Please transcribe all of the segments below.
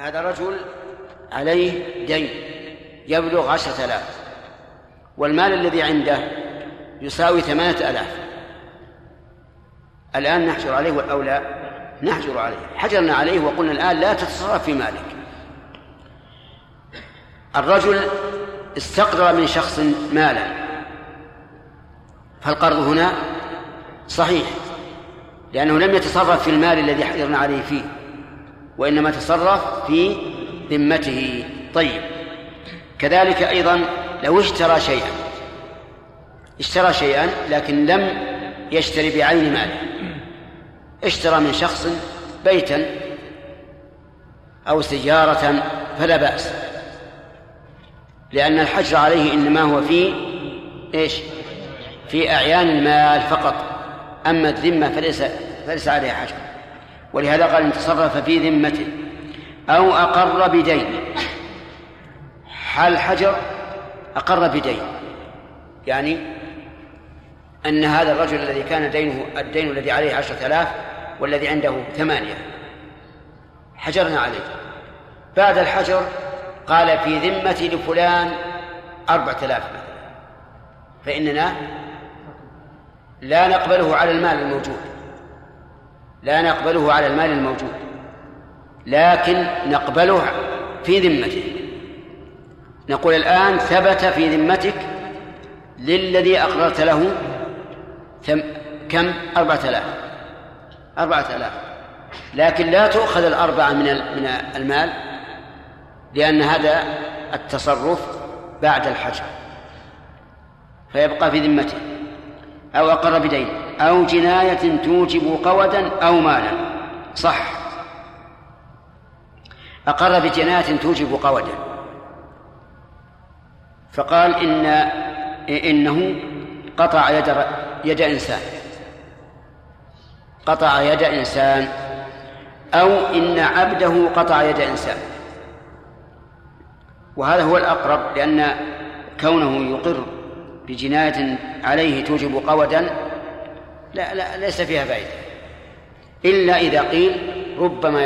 هذا رجل عليه دين يبلغ 10,000 والمال الذي عنده يساوي 8,000. الآن نحجر عليه أو لا؟ نحجر عليه. حجرنا عليه وقلنا الآن لا تتصرف في مالك. الرجل استقرض من شخص مالا، فالقرض هنا صحيح لأنه لم يتصرف في المال الذي حجرنا عليه فيه، وإنما تصرف في ذمته. طيب، كذلك أيضا لو اشترى شيئا لكن لم يشتري بعين ماله، اشترى من شخص بيتا أو سيارة فلا بأس، لأن الحجر عليه إنما هو في في أعيان المال فقط، أما الذمة فليس عليه حجر. ولهذا قال إن تصرف في ذمته أو أقر بدين. حال الحجر أقر بدين، يعني أن هذا الرجل الذي كان دينه الدين الذي عليه 10,000 والذي عنده 8 حجرنا عليه. بعد الحجر قال في ذمتي لفلان 4,000 مثلا، فإننا لا نقبله على المال الموجود لكن نقبله في ذمته. نقول الآن ثبت في ذمتك للذي أقررت له كم؟ 4,000، لكن لا تؤخذ 4 من المال، لأن هذا التصرف بعد الحجر فيبقى في ذمته. أو أقر بدين أو جناية توجب قودا أو مالا. صح، أقر بجناية توجب قودا، فقال إنه قطع يد إنسان، أو إن عبده قطع يد إنسان. وهذا هو الأقرب، لأن كونه يقر بجناية عليه توجب قودا لا ليس فيها فائدة، إلا إذا قيل ربما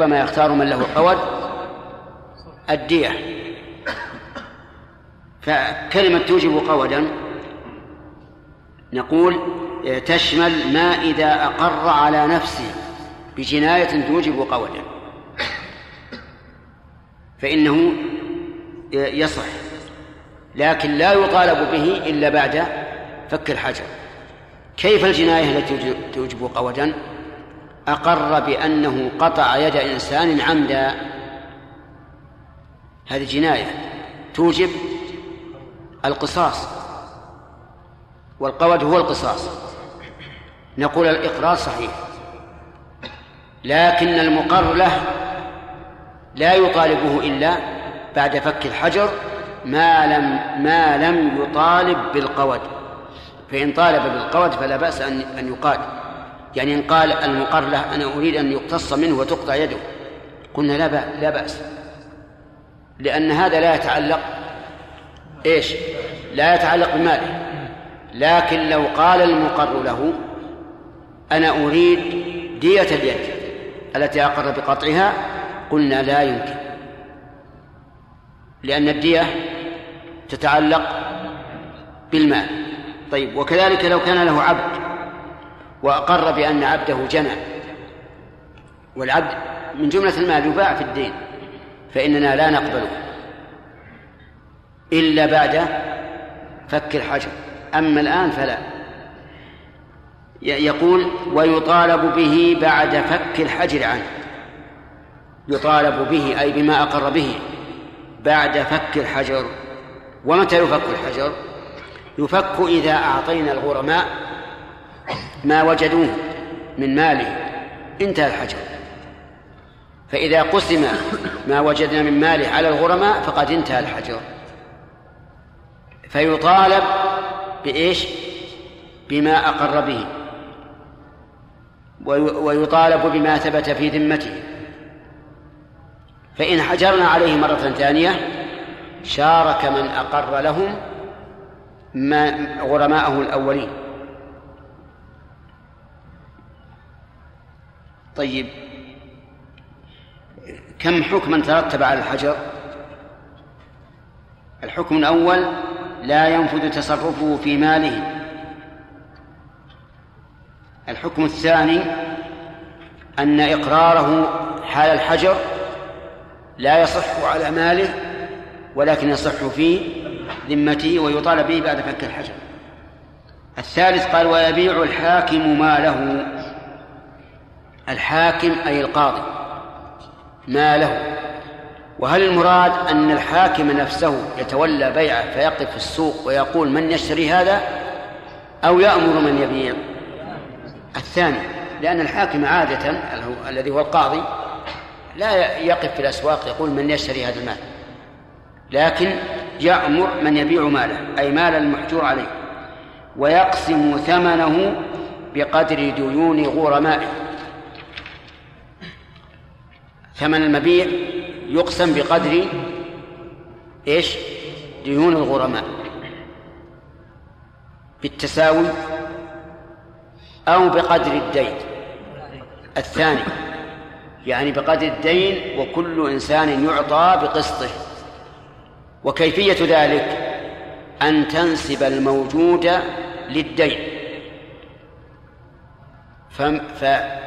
يختار من له قود الدية. فكلمة توجب قودا نقول تشمل ما إذا أقر على نفسه بجناية توجب قودا فإنه يصح، لكن لا يطالب به إلا بعد فك الحجر. كيف الجناية التي توجب قودا؟ أقر بأنه قطع يد إنسان عمدا، هذه جناية توجب القصاص، والقود هو القصاص. نقول الإقرار صحيح، لكن المقر له لا يطالبه إلا بعد فك الحجر ما لم يطالب بالقود. فإن طالب بالقود فلا بأس أن يقاد، يعني إن قال المقر له أنا أريد أن يقتص منه وتقطع يده، قلنا لا بأس، لأن هذا لا يتعلق بماله. لكن لو قال المقر له أنا أريد دية اليد التي أقر بقطعها، قلنا لا يمكن، لأن الدية تتعلق بالمال. طيب، وكذلك لو كان له عبد وأقر بأن عبده جنى، والعبد من جملة المال يباع في الدين، فإننا لا نقبله إلا بعد فك الحجر، أما الآن فلا. يقول ويطالب به بعد فك الحجر عنه، يطالب به أي بما أقر به بعد فك الحجر. ومتى يفك الحجر؟ يفك إذا أعطينا الغرماء ما وجدوه من ماله، انتهى الحجر. فإذا قسم ما وجدنا من ماله على الغرماء فقد انتهى الحجر، فيطالب بما أقر به، ويطالب بما ثبت في ذمته. فإن حجرنا عليه مرة ثانية شارك من أقر لهم غرماءه الأولين. طيب، كم حكما ترتب على الحجر؟ الحكم الأول: لا ينفذ تصرفه في ماله. الحكم الثاني: أن إقراره حال الحجر لا يصح على ماله ولكن يصح في ذمته ويطالب به بعد فك الحجر. الثالث قال: ويبيع الحاكم ماله. الحاكم أي القاضي ماله. وهل المراد أن الحاكم نفسه يتولى بيعه فيقف في السوق ويقول من يشتري هذا أو يأمر من يبيع؟ الثاني، لأن الحاكم عادة الذي هو القاضي لا يقف في الأسواق يقول من يشتري هذا المال، لكن يأمر من يبيع ماله أي مال المحجور عليه، ويقسم ثمنه بقدر ديون غرمائه. ثمن المبيع يقسم بقدر ايش؟ ديون الغرماء بالتساوي او بقدر الدين الثاني، يعني بقدر الدين، وكل انسان يعطى بقسطه. وكيفية ذلك ان تنسب الموجود للدين،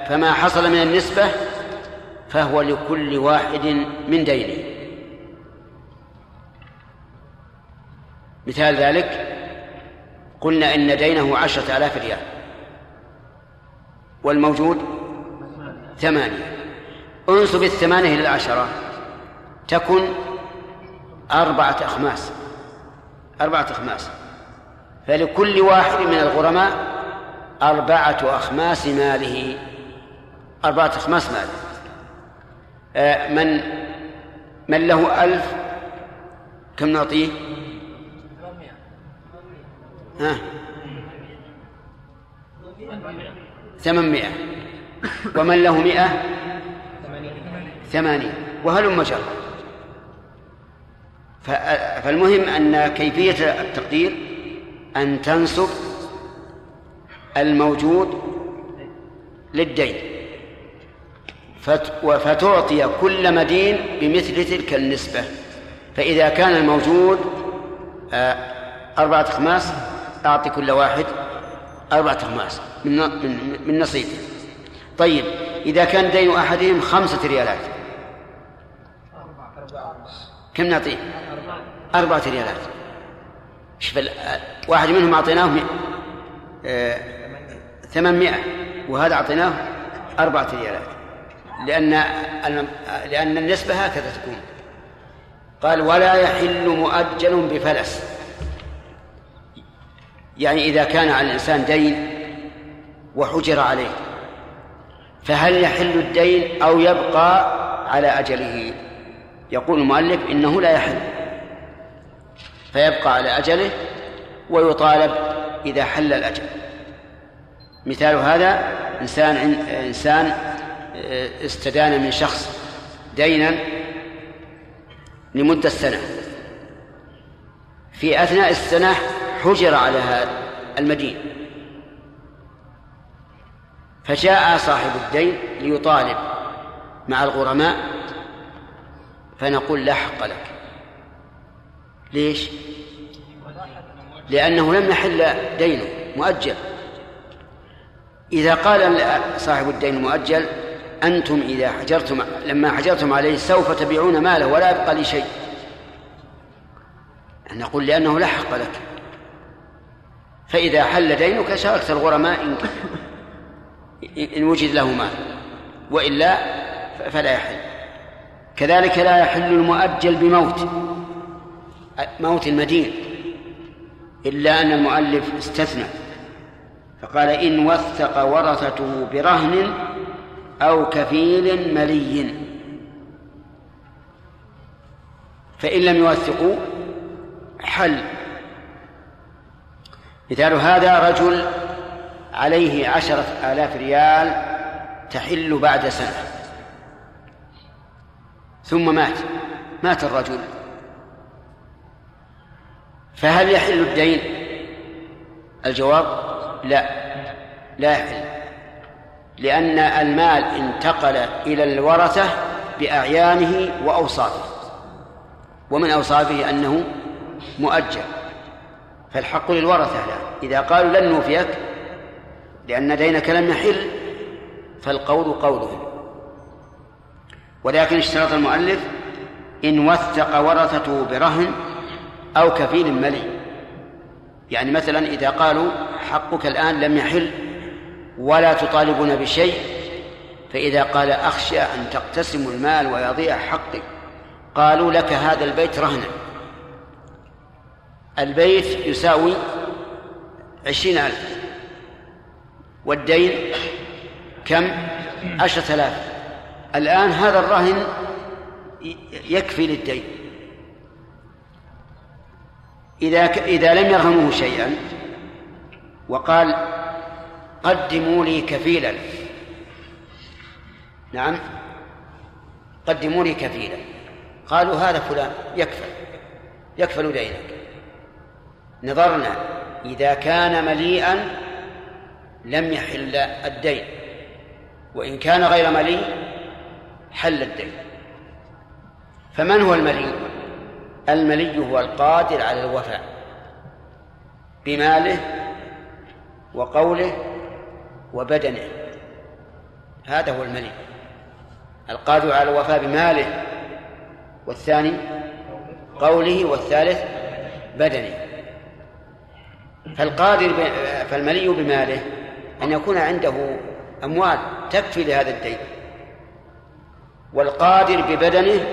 فما حصل من النسبة فهو لكل واحد من دينه. مثال ذلك: قلنا إن دينه 10,000 ريال والموجود 8، انسب 8 إلى 10 تكن 4 أخماس، 4 أخماس، فلكل واحد من الغرماء 4 أخماس ماله، 4 أخماس ماله. من له 1000 كم نعطيه؟ 800. ومن له 100 80، وهلم جرا. فالمهم أن كيفية التقدير أن تنسب الموجود للدين فتعطي كل مدين بمثل تلك النسبة. فإذا كان الموجود 4 أخماس أعطي كل واحد 4 أخماس من نصيبه. طيب، إذا كان دين أحدهم 5 ريالات كم نعطيه؟ 4 ريالات. شوف، واحد منهم أعطيناه 800 وهذا أعطيناه 4 ريالات، لأن النسبة هكذا تكون. قال: ولا يحل مؤجل بفلس. يعني إذا كان على الإنسان دين وحجر عليه، فهل يحل الدين أو يبقى على أجله؟ يقول المؤلف: إنه لا يحل، فيبقى على أجله ويطالب إذا حل الأجل. مثال هذا: إنسان استدان من شخص دينا لمدة سنة، في أثناء السنة حجر على هذا المدين، فجاء صاحب الدين ليطالب مع الغرماء، فنقول: لا حق لك. ليش؟ لأنه لم يحل دينه، مؤجل. إذا قال صاحب الدين المؤجل: أنتم إذا حجرتم لما حجرتم عليه سوف تبيعون ماله ولا يبقى لي شيء، نقول: لأنه لا حق لك. فإذا حل دينك شاركت الغرماء إن وجد له مال، وإلا فلا يحل. كذلك لا يحل المؤجل بموت المدين، إلا أن المؤلف استثنى فقال: إن وثق ورثته برهن أو كفيل ملي. فإن لم يوثقوا حل. مثال هذا: رجل عليه 10,000 ريال تحل بعد سنة، ثم مات الرجل، فهل يحل الدين؟ الجواب: لا يحل، لأن المال انتقل إلى الورثة بأعيانه وأوصافه، ومن أوصافه أنه مؤجل، فالحق للورثة له. إذا قالوا لن نوفيك لأن دينك لم يحل فالقول قولهم، ولكن اشترط المؤلف إن وثق ورثته برهن أو كفيل ملئ. يعني مثلا إذا قالوا حقك الآن لم يحل ولا تطالبنا بشيء، فإذا قال أخشى أن تقتسموا المال ويضيع حقي، قالوا لك هذا البيت رهنا، البيت يساوي 20,000 والدين كم؟ 10,000. الآن هذا الرهن يكفي للدين. إذا لم يرهنوه شيئا وقال قدموا لي كفيلا، نعم قدموا لي كفيلا، قالوا هذا فلان يكفل دينك، نظرنا إذا كان مليئا لم يحل الدين، وإن كان غير مليء حل الدين. فمن هو المليء؟ المليء هو القادر على الوفاء بماله وقوله وبدنه، هذا هو المليء، القادر على الوفاء بماله، والثاني قوله، والثالث بدنه. فالمليء بماله أن يكون عنده أموال تكفي لهذا الدين، والقادر ببدنه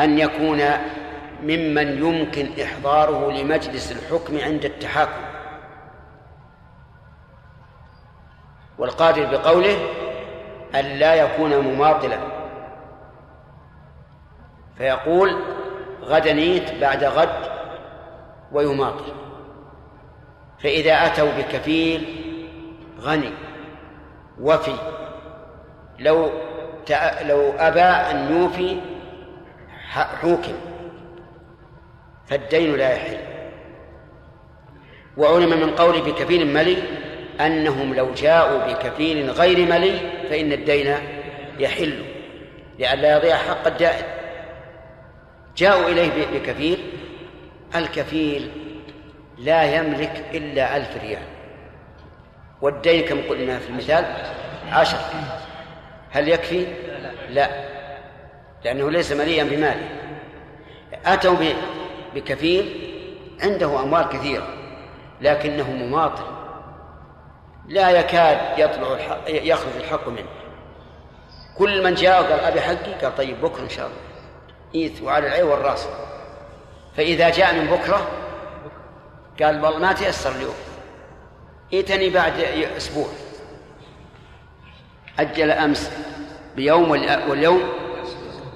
أن يكون ممن يمكن إحضاره لمجلس الحكم عند التحاكم، والقادر بقوله أن لا يكون مماطلا، فيقول غدا نيت بعد غد ويماطل. فإذا أتوا بكفيل غني وفي، لو أبى أن يوفي حوكم، فالدين لا يحل. وعلم من قول بكفيل ملي أنهم لو جاءوا بكفيل غير ملي فإن الدين يحل لئلا يضيع حق الدائن. جاءوا إليه بكفيل، الكفيل لا يملك إلا 1,000 ريال، والدين كم قلنا في المثال؟ 10. هل يكفي؟ لا، لأنه ليس مليا بماله. أتوا بكفيل عنده أموال كثيرة لكنه مماطل، لا يكاد يخرج الحق منه. كل من جاء قال أبي حقي، قال طيب بكرة إن شاء الله، إيث وعلى العين والراس. فإذا جاء من بكرة قال والله ما تيسر اليوم، ائتني بعد أسبوع، أجل أمس بيوم واليوم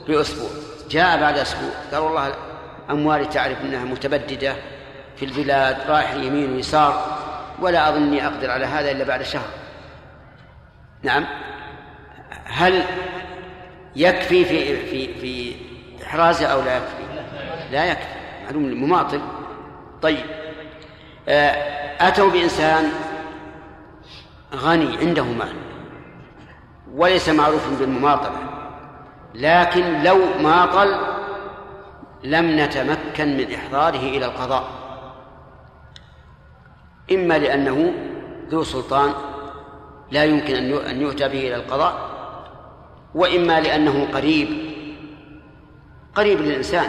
بأسبوع، جاء بعد أسبوع قال والله أموالي تعرف أنها متبددة في البلاد، رايح يمين ويسار، ولا أظني أقدر على هذا إلا بعد شهر. نعم، هل يكفي في إحرازه أو لا يكفي؟ لا يكفي، معلوم المماطل. طيب، أتوا بإنسان غني عنده مال وليس معروف بالمماطلة، لكن لو ماطل لم نتمكن من إحضاره إلى القضاء، إما لأنه ذو سلطان لا يمكن أن يؤتى به إلى القضاء، وإما لأنه قريب للإنسان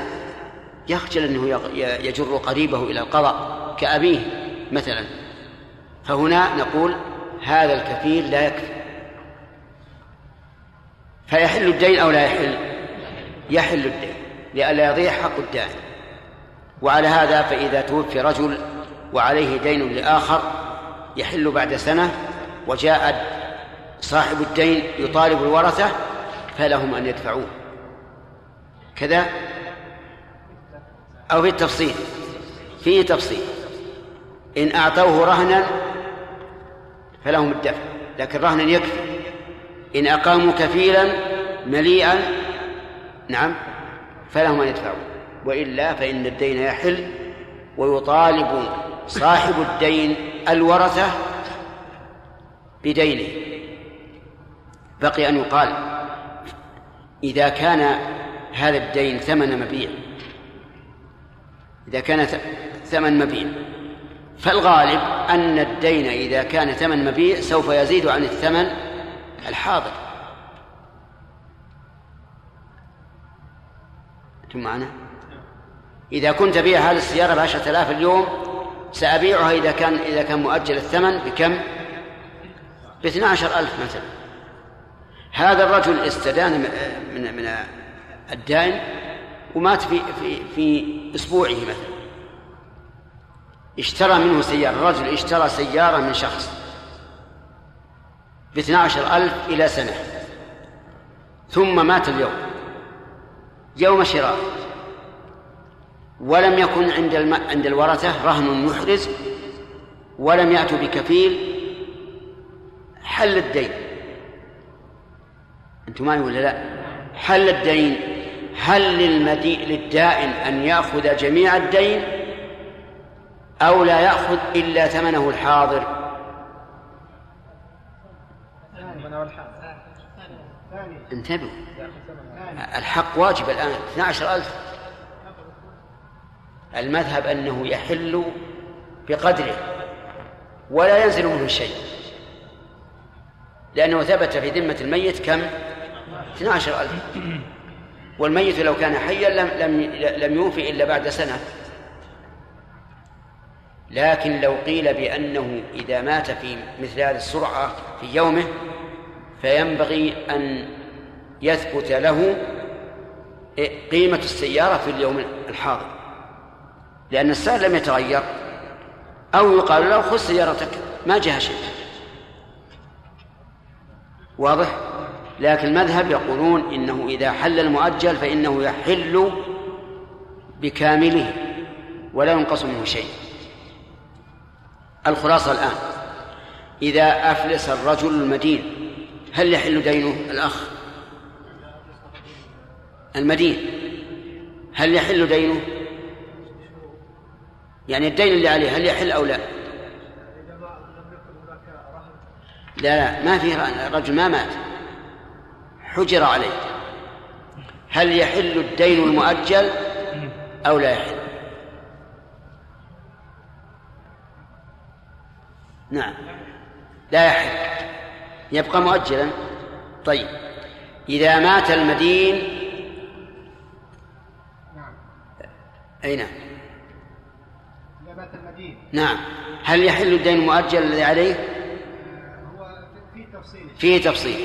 يخجل أنه يجر قريبه إلى القضاء كأبيه مثلا. فهنا نقول هذا الكفيل لا يكفي، فيحل الدين أو لا يحل؟ يحل الدين لئلا يضيع حق الدائن. وعلى هذا فإذا توفي رجل وعليه دين لآخر يحل بعد سنة، وجاء صاحب الدين يطالب الورثة فلهم أن يدفعوه كذا. أو في التفصيل، فيه تفصيل، إن أعطوه رهنا فلهم الدفع، لكن رهنا يكفي. إن أقاموا كفيلا مليئا، نعم، فلهم أن يدفعوا، وإلا فإن الدين يحل، ويطالب صاحب الدين الورثة بدينه. بقي أن يقال إذا كان هذا الدين ثمن مبيع، إذا كان ثمن مبيع، فالغالب أن الدين إذا كان ثمن مبيع سوف يزيد عن الثمن الحاضر. أنتم معنا؟ إذا كنت بيع هذه السيارة ب10,000 اليوم، سأبيعها إذا كان مؤجل الثمن بكم؟ ب12,000 مثلا. هذا الرجل استدان من الدائن ومات في أسبوعه مثلا. اشترى منه سيارة، الرجل اشترى سيارة من شخص ب12,000 إلى سنة، ثم مات اليوم يوم شراء، ولم يكن عند الورثة رهن محرز، ولم يأتوا بكفيل، حل الدين. أنتم معي ولا لا؟ حل الدين. هل للدائن أن يأخذ جميع الدين أو لا يأخذ إلا ثمنه الحاضر؟ انتبهوا، الحق واجب الآن 12,000. المذهب أنه يحل بقدره ولا ينزل منه شيء، لأنه ثبت في ذمة الميت كم؟ 12,000. والميت لو كان حيا لم يوفي إلا بعد سنة. لكن لو قيل بأنه إذا مات في مثل هذه السرعة في يومه، فينبغي أن يثبت له قيمة السيارة في اليوم الحاضر، لأن السعر لم يتغير، أو يقال له خذ سيارتك ما جاها شيء. واضح؟ لكن المذهب يقولون إنه إذا حل المؤجل فإنه يحل بكامله ولا ينقص منه شيء. الخلاصة الآن، إذا أفلس الرجل المدين هل يحل دينه؟ الأخ المدين هل يحل دينه؟ يعني الدين اللي عليه هل يحل أو لا؟ لا، ما فيه رهن، الرجل ما مات، حجر عليه. هل يحل الدين المؤجل أو لا يحل؟ نعم، لا يحل، يبقى مؤجلا. طيب، إذا مات المدين أين؟ إذا مات المدين نعم، هل يحل الدين المؤجل الذي عليه؟ فيه تفصيل.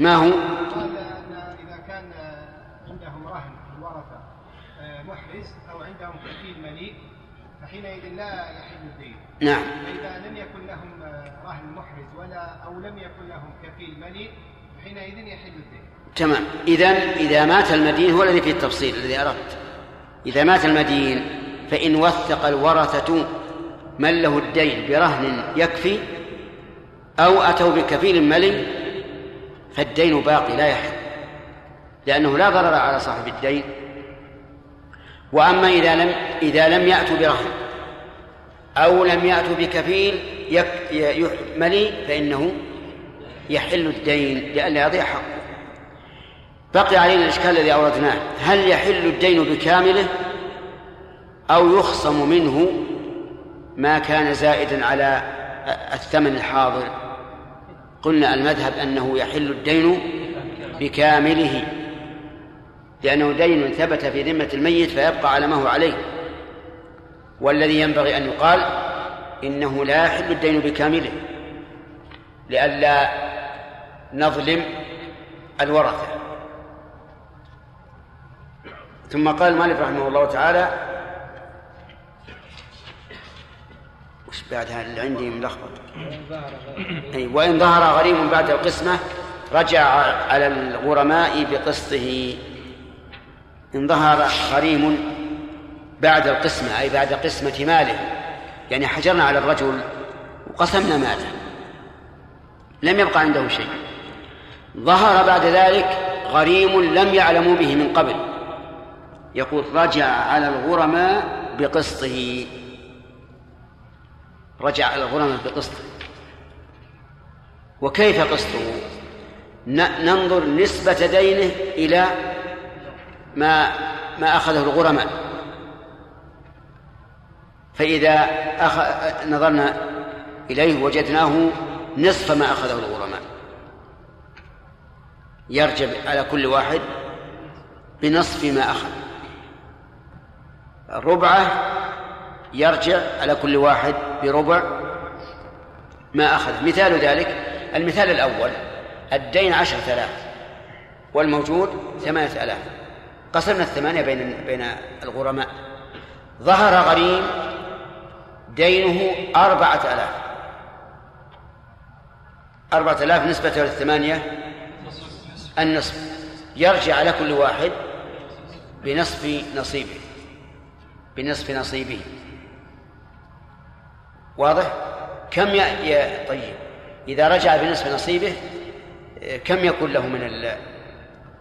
ما هو؟ قال أن إذا كان عندهم رهن الورثة محرز أو عندهم كفيل مليء فحينئذ لا يحل الدين. نعم. فإذا لم يكن لهم رهن محرز أو لم يكن لهم كفيل مليء فحينئذ يحل الدين. تمام. إذا مات المدين، هو الذي فيه التفصيل الذي أردت. إذا مات المدين فإن وثق الورثة من له الدين برهن يكفي أو أتوا بكفيل ملي فالدين باقي لا يحل، لأنه لا ضرر على صاحب الدين. وأما إذا لم يأتوا برهن أو لم يأتوا بكفيل ملي فإنه يحل الدين لئلا يضيع حقه. بقي علينا الإشكال الذي أوردناه، هل يحل الدين بكامله أو يخصم منه ما كان زائدا على الثمن الحاضر؟ قلنا المذهب أنه يحل الدين بكامله، لأنه دين ثبت في ذمة الميت فيبقى على ما هو عليه. والذي ينبغي أن يقال إنه لا يحل الدين بكامله لئلا نظلم الورثة. ثم قال المؤلف رحمه الله تعالى، بعدها اللي عندي ملخبط، وإن ظهر غريم بعد القسمة رجع على الغرماء بقسطه. إن ظهر غريم بعد القسمة أي بعد قسمة ماله، يعني حجرنا على الرجل وقسمنا ماله لم يبقى عنده شيء. ظهر بعد ذلك غريم لم يعلموا به من قبل، يقول رجع على الغرماء بقسطه، رجع على الغرماء بقسطه. وكيف قسطه؟ ننظر نسبة دينه إلى ما أخذه الغرماء. فإذا نظرنا إليه وجدناه نصف ما أخذه الغرماء. يرجب على كل واحد بنصف ما أخذ، ربعه يرجع على كل واحد بربع ما أخذ. مثال ذلك المثال الأول: الدين 10,000 والموجود 8,000، قسمنا 8 بين الغرماء، ظهر غريم دينه 4,000 نسبة للثمانية النصف، يرجع على كل واحد بنصف نصيبه. واضح؟ كم يا طيب إذا رجع بنصف نصيبه كم يكون له من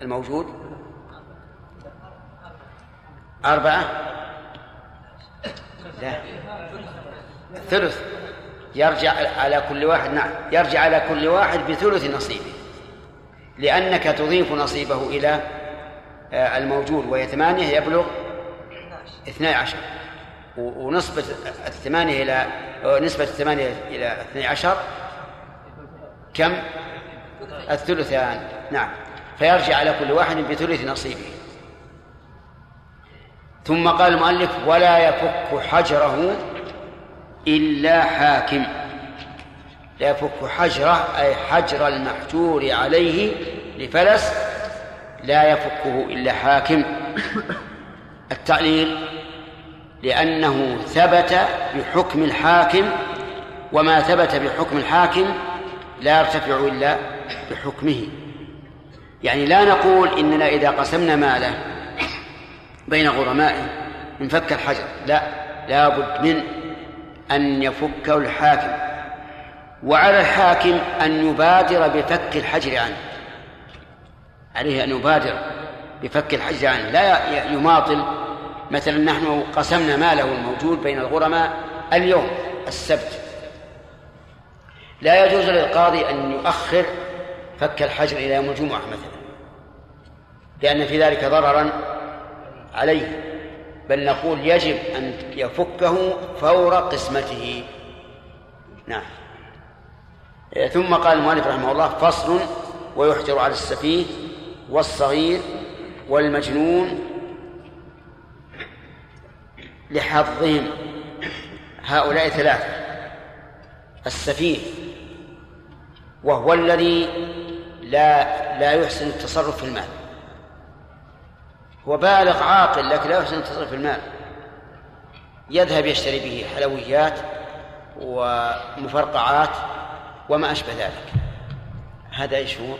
الموجود؟ 4؟ لا، ثلث. يرجع على كل واحد، نعم، يرجع على كل واحد بثلث نصيبه، لأنك تضيف نصيبه إلى الموجود، وهي 8 يبلغ 12، ونسبة 8 إلى نسبة 8 إلى 12 كم؟ الثلثان، نعم. فيرجع على كل واحد بثلث نصيبه. ثم قال المؤلف: ولا يفك حجره إلا حاكم. لا يفك حجره أي حجر المحجور عليه لفلس، لا يفكه إلا حاكم. التعليل: لأنه ثبت بحكم الحاكم، وما ثبت بحكم الحاكم لا يرتفع إلا بحكمه. يعني لا نقول إننا إذا قسمنا ماله بين غرمائه انفك الحجر، لا بد من أن يفكه الحاكم، وعلى الحاكم أن يبادر بفك الحجر عنه، عليه أن يبادر بفك الحجر عنه، لا يماطل. مثلا نحن قسمنا ماله الموجود بين الغرماء اليوم السبت، لا يجوز للقاضي أن يؤخر فك الحجر إلى يوم الجمعة مثلا، لأن في ذلك ضررا عليه، بل نقول يجب أن يفكه فور قسمته. نعم. ثم قال المؤلف رحمه الله: فصل: ويحجر على السفيه والصغير والمجنون لحظهم. هؤلاء 3: السفيه وهو الذي لا يحسن التصرف في المال، هو بالغ عاقل لكن لا يحسن التصرف في المال، يذهب يشتري به حلويات ومفرقعات وما أشبه ذلك، هذا إيش هو؟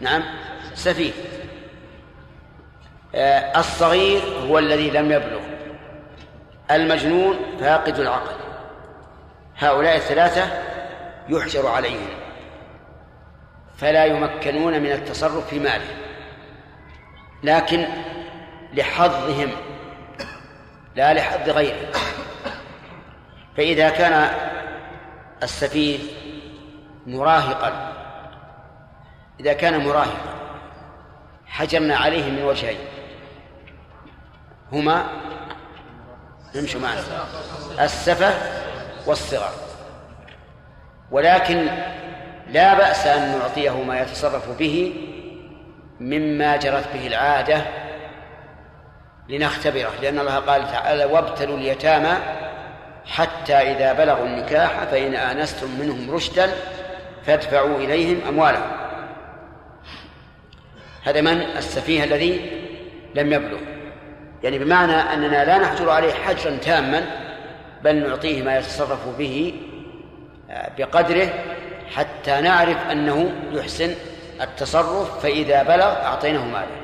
نعم، سفيه. الصغير هو الذي لم يبلغ. المجنون فاقد العقل. هؤلاء 3 يحجر عليهم، فلا يمكنون من التصرف في ماله، لكن لحظهم لا لحظ غيره. فإذا كان السفيه مراهقا، إذا كان مراهقا حجرنا عليه من وجهين، هما نمشي معنا السفه والصغار، ولكن لا بأس أن نعطيه ما يتصرف به مما جرت به العادة لنختبره، لأن الله قال تعالى: وابتلوا اليتامى حتى إذا بلغوا النكاح فإن آنستم منهم رشدا فادفعوا إليهم أموالهم. هذا من السفيه الذي لم يبلغ، يعني بمعنى أننا لا نحجر عليه حجرا تاما، بل نعطيه ما يتصرف به بقدره حتى نعرف أنه يحسن التصرف، فإذا بلغ أعطيناه ماله.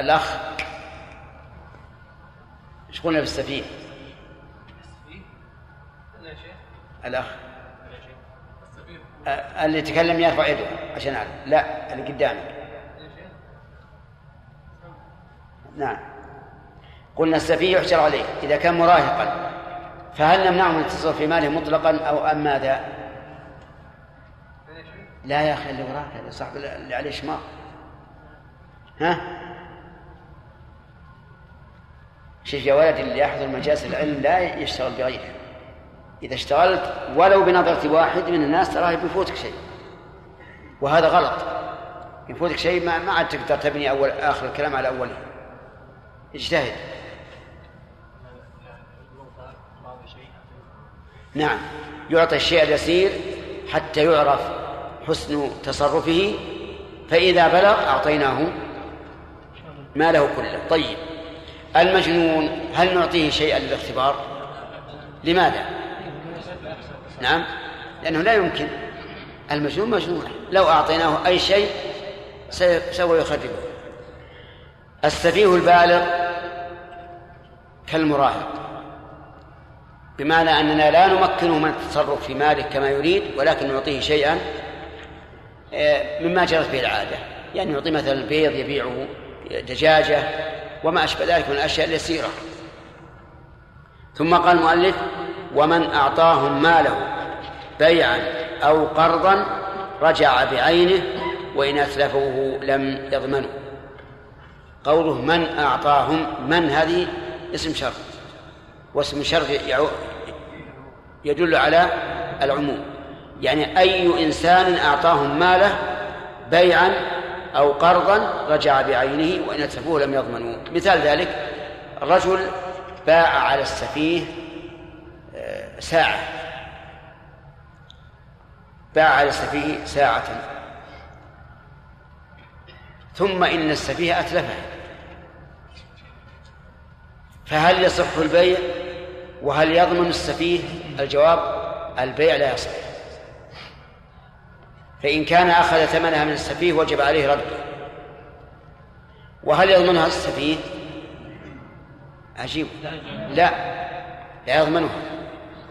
الأخ ايش قلنا بالسفيه؟ الأخ اللي يتكلم يرفع يده عشان أعلم. لا، اللي قدامك. نعم، قلنا السفيه يحجر عليه إذا كان مراهقا، فهل نمنعه من التصرف في ماله مطلقا أو أم ماذا؟ لا يا أخي، اللي وراك، اللي صاحب اللي عليه شماغ. ها؟ شيخ يا ولد اللي يأخذ المجالس العلم لا يشتغل بغيره. إذا اشتغلت ولو بنظرة واحد من الناس تراه بيفوتك شيء، وهذا غلط. يفوتك شيء ما عاد تقدر تبني أول آخر الكلام على أوله. اجتهد. نعم، يعطي الشيء اليسير حتى يعرف حسن تصرفه، فإذا بلغ أعطيناه ماله كله. طيب، المجنون هل نعطيه شيئا للاختبار؟ لماذا؟ نعم، لأنه لا يمكن، المجنون مجنون، لو أعطيناه أي شيء سوف يخربه. السفيه البالغ كالمراهق، بمعنى أننا لا نمكنه من التصرف في ماله كما يريد، ولكن نعطيه شيئا مما جرت به العادة، يعني نعطيه مثلا البيض يبيعه، دجاجة وما أشبه ذلك من الأشياء اليسيرة. ثم قال المؤلف: ومن أعطاهم ماله بيعا أو قرضا رجع بعينه وإن أتلفوه لم يضمنه. قوله من أعطاهم، من هذه اسم شرط، واسم شرط يدل على العموم، يعني أي إنسان أعطاهم ماله بيعا أو قرضا رجع بعينه وإن أتلفوه لم يضمنوه. مثال ذلك: الرجل باع على السفيه ساعة، باع على السفيه ساعة، ثم إن السفيه أتلفه، فهل يصح البيع وهل يضمن السفيه؟ الجواب: البيع لا يصح، فإن كان أخذ ثمنها من السفيه وجب عليه رده. وهل يضمنها السفيه؟ عجيب، لا يضمنها،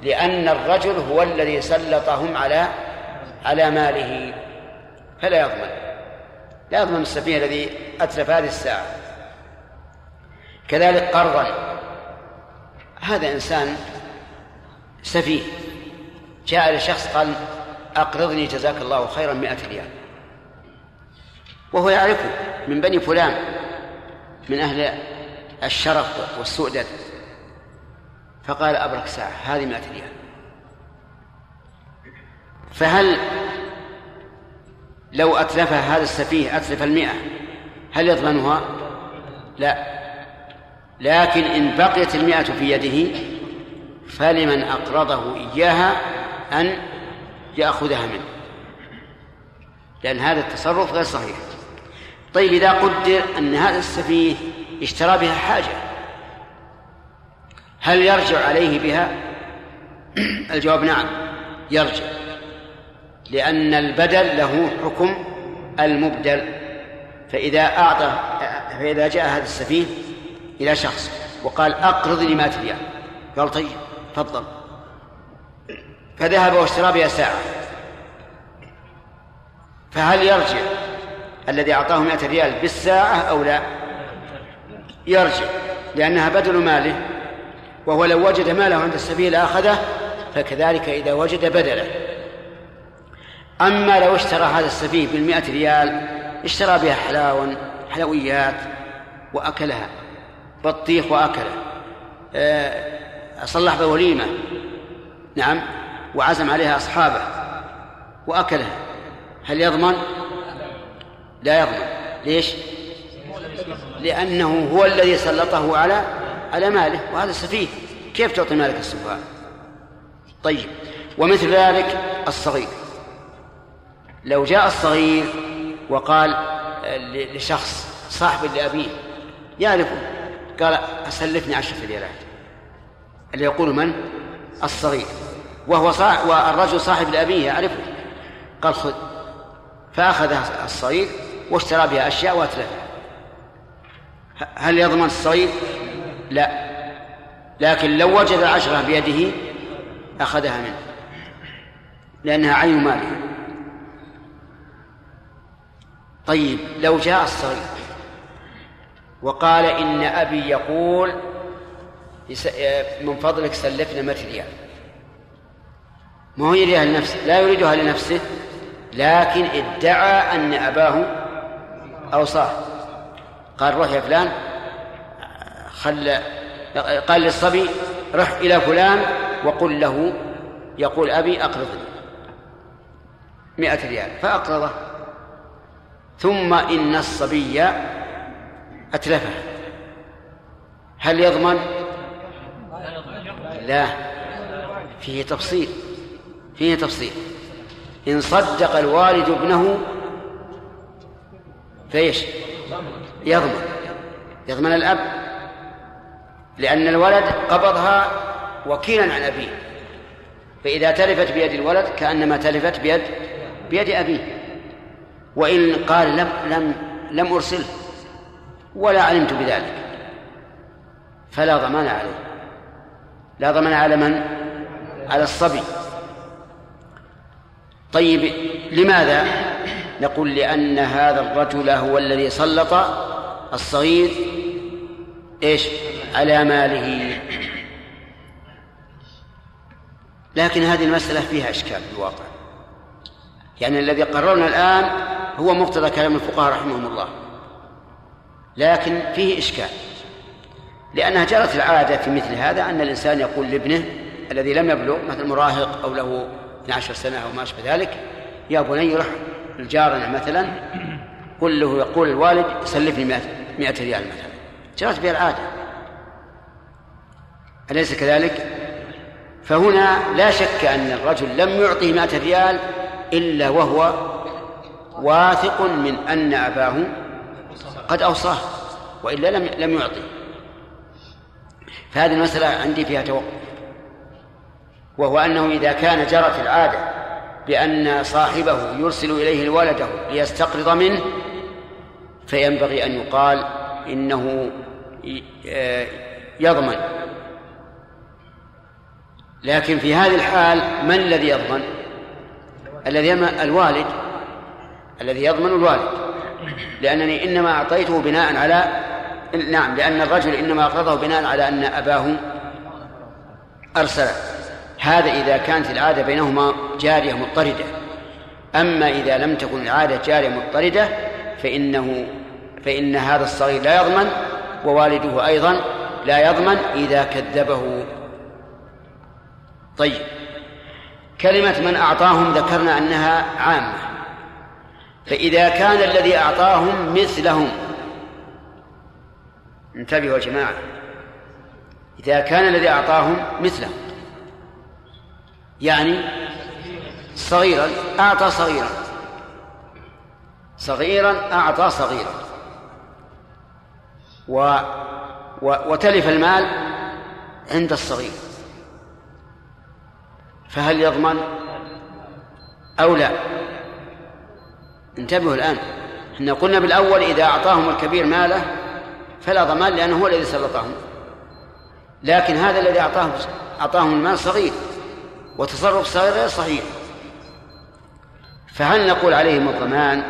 لأن الرجل هو الذي سلطهم على ماله، فلا يضمن، لا يضمن السفيه الذي أتلف هذه الساعة. كذلك قرضا، هذا إنسان سفيه جاء لشخص قال: أقرضني جزاك الله خيرا 100 ريال، وهو يعرفه من بني فلان، من أهل الشرف والسؤدد، فقال: أبرك ساعة، هذه 100 ريال. فهل لو أتلفها هذا السفيه أتلف 100، هل يضمنها؟ لا، لكن إن بقيت 100 في يده فلمن أقرضه إياها أن يأخذها منه، لأن هذا التصرف غير صحيح. طيب، إذا قدر أن هذا السفيه اشترى بها حاجة، هل يرجع عليه بها؟ الجواب: نعم يرجع، لأن البدل له حكم المبدل. فإذا جاء هذا السفيه إلى شخص وقال: أقرض لي 100 ريال، قال: طيب تفضل، فذهب واشترى بها ساعة، فهل يرجع الذي أعطاه 100 ريال بالساعة أو لا؟ يرجع، لأنها بدل ماله، وهو لو وجد ماله عند السبيل أخذه، فكذلك إذا وجد بدله. أما لو اشترى هذا السفيه ب100 ريال اشترى بها حلويات وأكلها، بطيخ وأكله، أصلح بوليمة، نعم، وعزم عليها أصحابه وأكلها، هل يضمن؟ لا يضمن. ليش؟ لأنه هو الذي سلطه على ماله، وهذا سفيه، كيف تعطي مالك السفهاء؟ طيب، ومثل ذلك الصغير، لو جاء الصغير وقال لشخص صاحب لأبيه يعرفه، قال: أسلفني 10 ريالات، اللي يقول من؟ الصغير، والرجل صاحب لأبيه يعرفه، قال: خذ، فأخذها الصغير واشترى بها أشياء وأتلفها، هل يضمن الصغير؟ لا، لكن لو وجد 10 بيده أخذها منه، لأنها عين ماله. طيب، لو جاء الصغير وقال: إن أبي يقول من فضلك سلفنا 100 ريال، ما هو يريدها لنفسه، لا يريدها لنفسه، لكن ادعى أن أباه أوصاه، قال روح يا فلان، قال للصبي رح إلى فلان وقل له يقول أبي أقرضني 100 ريال، فأقرضه، ثم إن الصبي أتلفه، هل يضمن؟ لا، فيه تفصيل، فيه تفصيل. إن صدق الوالد ابنه فيش يضمن، يضمن الأب، لأن الولد قبضها وكيلا عن أبيه، فإذا تلفت بيد الولد كأنما تلفت بيد أبيه. وإن قال لم أرسله ولا علمت بذلك، فلا ضمان عليه. لا ضمان على من؟ على الصبي. طيب لماذا؟ نقول لأن هذا الرجل هو الذي سلط الصغير على ماله. لكن هذه المسألة فيها إشكال في الواقع، يعني الذي قررنا الآن هو مقتضى كلام الفقهاء رحمهم الله، لكن فيه إشكال، لأنها جرت العادة في مثل هذا أن الإنسان يقول لابنه الذي لم يبلغ مثل مراهق أو له 12 سنة أو ما شابه ذلك، يا بني رح لجارنا مثلا قل له يقول الوالد سلفني 100 ريال مثلا، جرت بها العادة، أليس كذلك؟ فهنا لا شك أن الرجل لم يعطيه 100 ريال إلا وهو واثق من أن أباه قد أوصاه، وإلا لم يعطيه. فهذه المسألة عندي فيها توقف، وهو أنه إذا كان جرت العادة بأن صاحبه يرسل إليه ولده ليستقرض منه، فينبغي أن يقال إنه يضمن. لكن في هذه الحال من الذي يضمن؟ الوالد، الذي يضمن الوالد، لأنني إنما أعطيته بناء على لأن الرجل إنما أقرضه بناء على أن أباه أرسله. هذا إذا كانت العادة بينهما جارية مضطردة. أما إذا لم تكن العادة جارية مضطردة فإن هذا الصغير لا يضمن، ووالده أيضا لا يضمن إذا كذبه. طيب، كلمة من أعطاهم ذكرنا أنها عامة، فإذا كان الذي أعطاهم مثلهم، انتبهوا يا جماعة، إذا كان الذي أعطاهم مثلهم، يعني صغيرا أعطى صغيرا، صغيرا أعطى صغيرا، وتلف المال عند الصغير، فهل يضمن أو لا؟ انتبهوا الآن، إحنا قلنا بالأول إذا أعطاهم الكبير ماله فلا ضمان لأنه هو الذي سلطهم، لكن هذا الذي أعطاهم المال صغير، وتصرف صغير غير صحيح، فهل نقول عليهم الضمان؟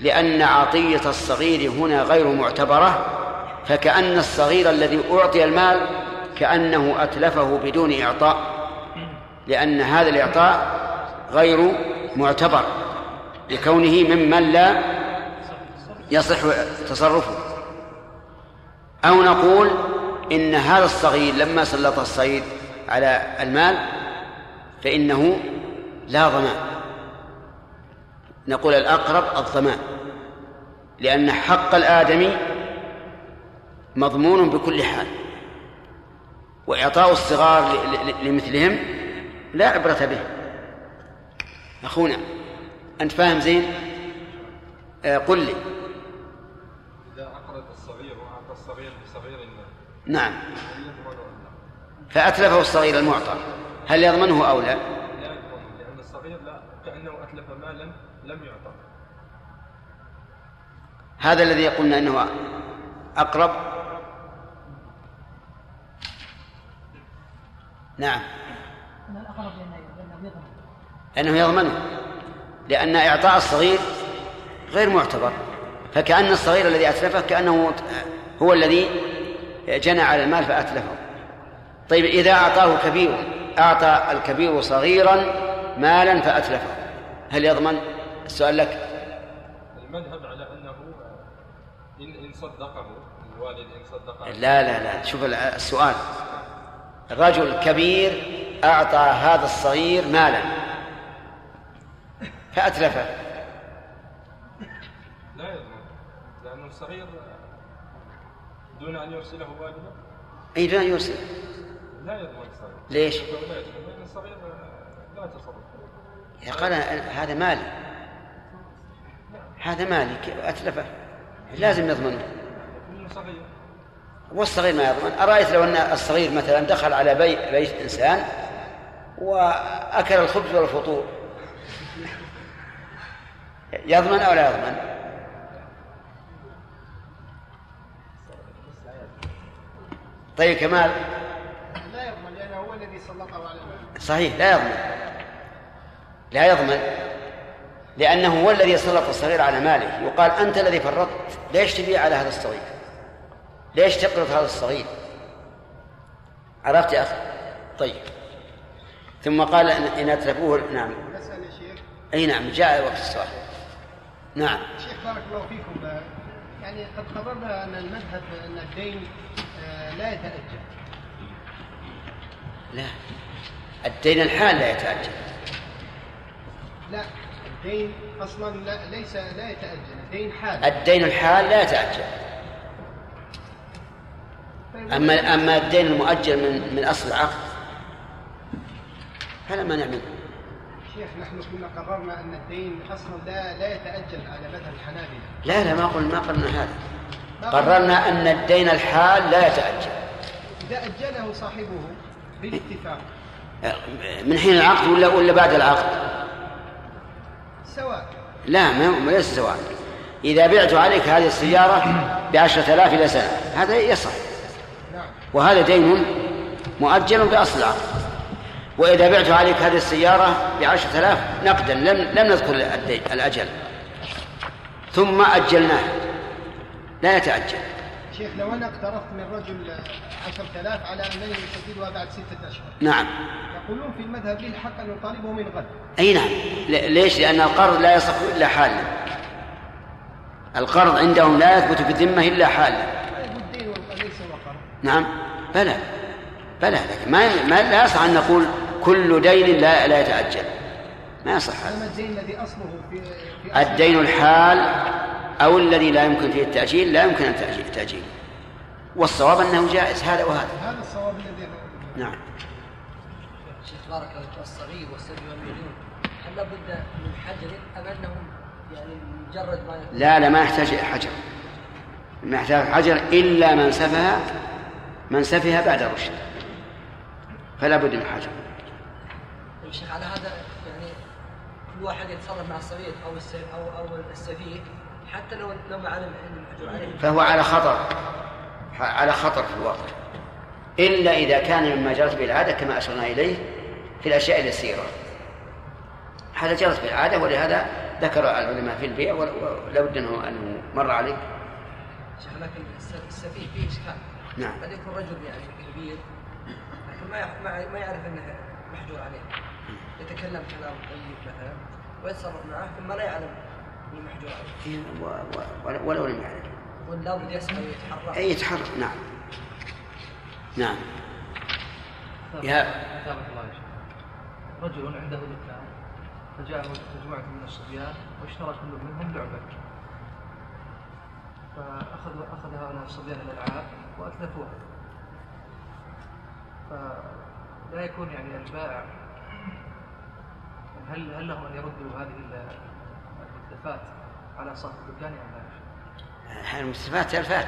لأن عطية الصغير هنا غير معتبرة، فكأن الصغير الذي أعطي المال كأنه أتلفه بدون إعطاء، لأن هذا الإعطاء غير معتبر لكونه ممن لا يصح تصرفه. أو نقول إن هذا الصغير لما سلط الصيد على المال فإنه لا ضمان، نقول الأقرب الضمان، لأن حق الآدمي مضمون بكل حال، وإعطاء الصغار لمثلهم لا عبرة به. أخونا أنت فاهم زين؟ قل لي. إذا أقرض الصغير وأعطى الصغير لصغير المال، نعم، فأتلفه الصغير المعطى، هل يضمنه أو لا؟ لا يضمنه، لأن الصغير لا، كأنه أتلف مالا لم يعطى. هذا الذي قلنا أنه أقرب. نعم، أنه يضمنه، لأن إعطاء الصغير غير معتبر، فكأن الصغير الذي أتلفه كأنه هو الذي جنى على المال فأتلفه. طيب، إذا أعطاه كبير، أعطى الكبير صغيرا مالا فأتلفه، هل يضمن؟ السؤال لك. المذهب على أنه إن صدقه الوالد إن صدقه. لا شوف السؤال. الرجل كبير أعطى هذا الصغير مالا فأتلفه. لا يضمن لأنه الصغير دون أن يرسله والده. أي دون أن يرسله. لا يضمن الصغير. ليش؟ لأن الصغير لا يتصرف. قال هذا مالي. هذا مالي أتلفه. لازم يضمنه. صغير. والصغير ما يضمن. أرأيت لو أن الصغير مثلا دخل على بيت إنسان وأكل الخبز والفطور يضمن أو لا يضمن؟ طيب كمال لا يضمن لأنه هو الذي سلطه على الولد. صحيح لا يضمن لأنه هو الذي سلط الصغير على ماله. يقال أنت الذي فرطت، ليش تبيع على هذا الصغير؟ ليش تقرض هذا الصغير؟ عرفت يا أخي؟ طيب ثم قال إن أتلفوه. نعم أسأل يا شيخ. أي نعم جاء وقت السؤال. نعم شيخ بارك الله فيكم. يعني قد خبرنا أن المذهب أن الدين لا يتأجل. لا الدين الحال لا يتأجل. لا الدين أصلا لا يتأجل. الدين حال. الدين الحال لا يتأجل. أما الدين المؤجل من أصل العقد فلا مانع منه. شيخ نحن كنا قررنا أن الدين أصلا لا يتأجل على مذهب الحنابلة. لا ما قلنا هذا. قررنا أن الدين الحال لا يتأجل. إذا أجله صاحبه بالاتفاق من حين العقد ولا بعد العقد سواء. لا ما ليس سواء. إذا بعت عليك هذه السيارة 10,000 إلى سنة هذا يصح، وهذا دين مؤجل بأصل العقد. وإذا بعت عليك هذه السيارة 10,000 نقدا لم نذكر الأجل ثم أجلناه لا يتأجل. شيخ لو أنا اقترفت من رجل 10,000 على أنني أسددها بعد 6 أشهر. نعم يقولون في المذهب لي الحق أن يطالبه من غد. أي نعم. ليش؟ لأن القرض لا يصح إلا حالا. القرض عندهم لا يثبت في الذمة إلا حالا. نعم بلى لكن ما يصح أن نقول كل دين لا يتأجل. ما يصح. الدين الحال أو الذي لا يمكن فيه التأجيل لا يمكن أن تأجيل. والصواب أنه جائز هذا وهذا. هذا الصواب الذي نعم. شيخ بارك الله الصغير والسبي والمليون هل لابد من حجر أم أنه يعني مجرد ما يكون؟ لا ما يحتاج حجر. ما يحتاج حجر إلا من سفها بعد رشد فلا بد من حجر. الشيخ على هذا يعني كل واحد يتصرف مع الصغير أو السفيه حتى لو ما علم فهو على خطر في الواقع إلا إذا كان مما جرت به العادة كما أشرنا إليه في الأشياء اليسيرة. هذا جرت به العادة ولهذا ذكر العلماء في البيع ولا بد أنه مر عليك. شيخ لكن السفيه فيه إشكال. نعم. قد يكون رجل يعني كبير لكن ما يعرف أنه محجور عليه. يتكلم كلام طيب مثلا ويتصرف معه ثم لا يعلم أنه محجور عليه. ولو لم يعرف. ولا بد يسأل ويتحرك. أي يتحرك نعم. كتابك الله يا شيخ. رجل عنده دكان فجاءه مجموعة من الصبيان واشترى كل منهم لعبة. فأخذها أنا الصبيان الألعاب وأتلفوها. فلا يكون يعني البائع هل لهم أن يردوا هذه التلفات على صاحب الدكان أم لا؟ المتلفات تلفات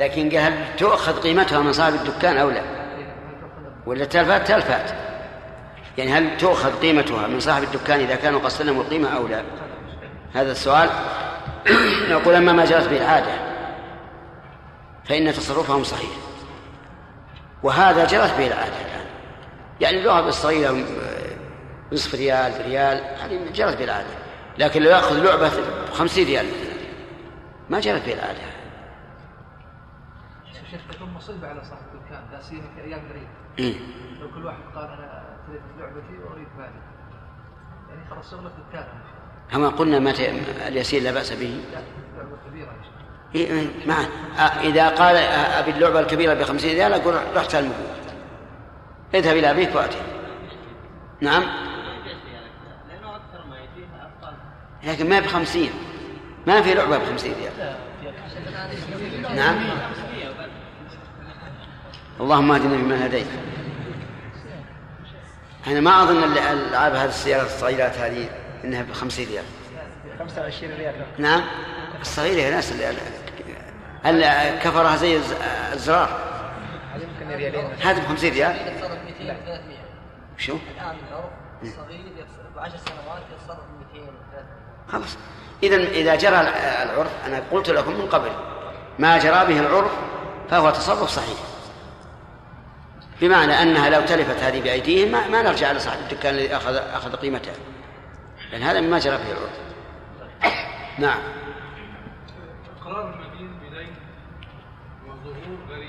لكن هل تؤخذ قيمتها من صاحب الدكان أو لا؟ ولا التلفات تلفات يعني هل تؤخذ قيمتها من صاحب الدكان إذا كانوا قد سلموا القيمة أو لا؟ هذا السؤال. نقول أما ما جرت به العادة فإن تصرفهم صحيح وهذا جرت به العادة الآن. يعني لو أخذ الصغير نصف ريال بريال يعني جرت به العادة. لكن لو يأخذ لعبة 50 ريال ما جرت به العادة. شيخ تكون مصيبة على صاحب الدكان لا سيما في أيام قريبة. لو كل واحد قال أنا أريد لعبتي وأريد مالي يعني خلاص شغلة الدكان. كما قلنا اليسير لا بأس به. معه. إذا قال أبي اللعبة الكبيرة ب50 ريال أقول رحت المقول اذهب إلى أبيك وأتي. نعم لأنه أكثر ما يجيها أفضل، لكن ما ب50، ما في لعبة ب50 ريال. نعم اللهم أهدنا بما هديت. أنا ما أظن الألعاب هذه السيارات الصغيرات هذه إنها ب50 ريال، 25 ريال. نعم الصغيرة يا ناس اللي كفرها زي الزرار هذا ب50 ريال. شو؟ الآن العرب الصغير يتصرف 10 سنوات يتصرف 200-300. خلاص إذا جرى العرف، أنا قلت لكم من قبل ما جرى به العرف فهو تصرف صحيح، بمعنى أنها لو تلفت هذه بأيديهم ما نرجع لصاحب الدكان الذي أخذ قيمتها، لأن هذا مما جرى به العرف. نعم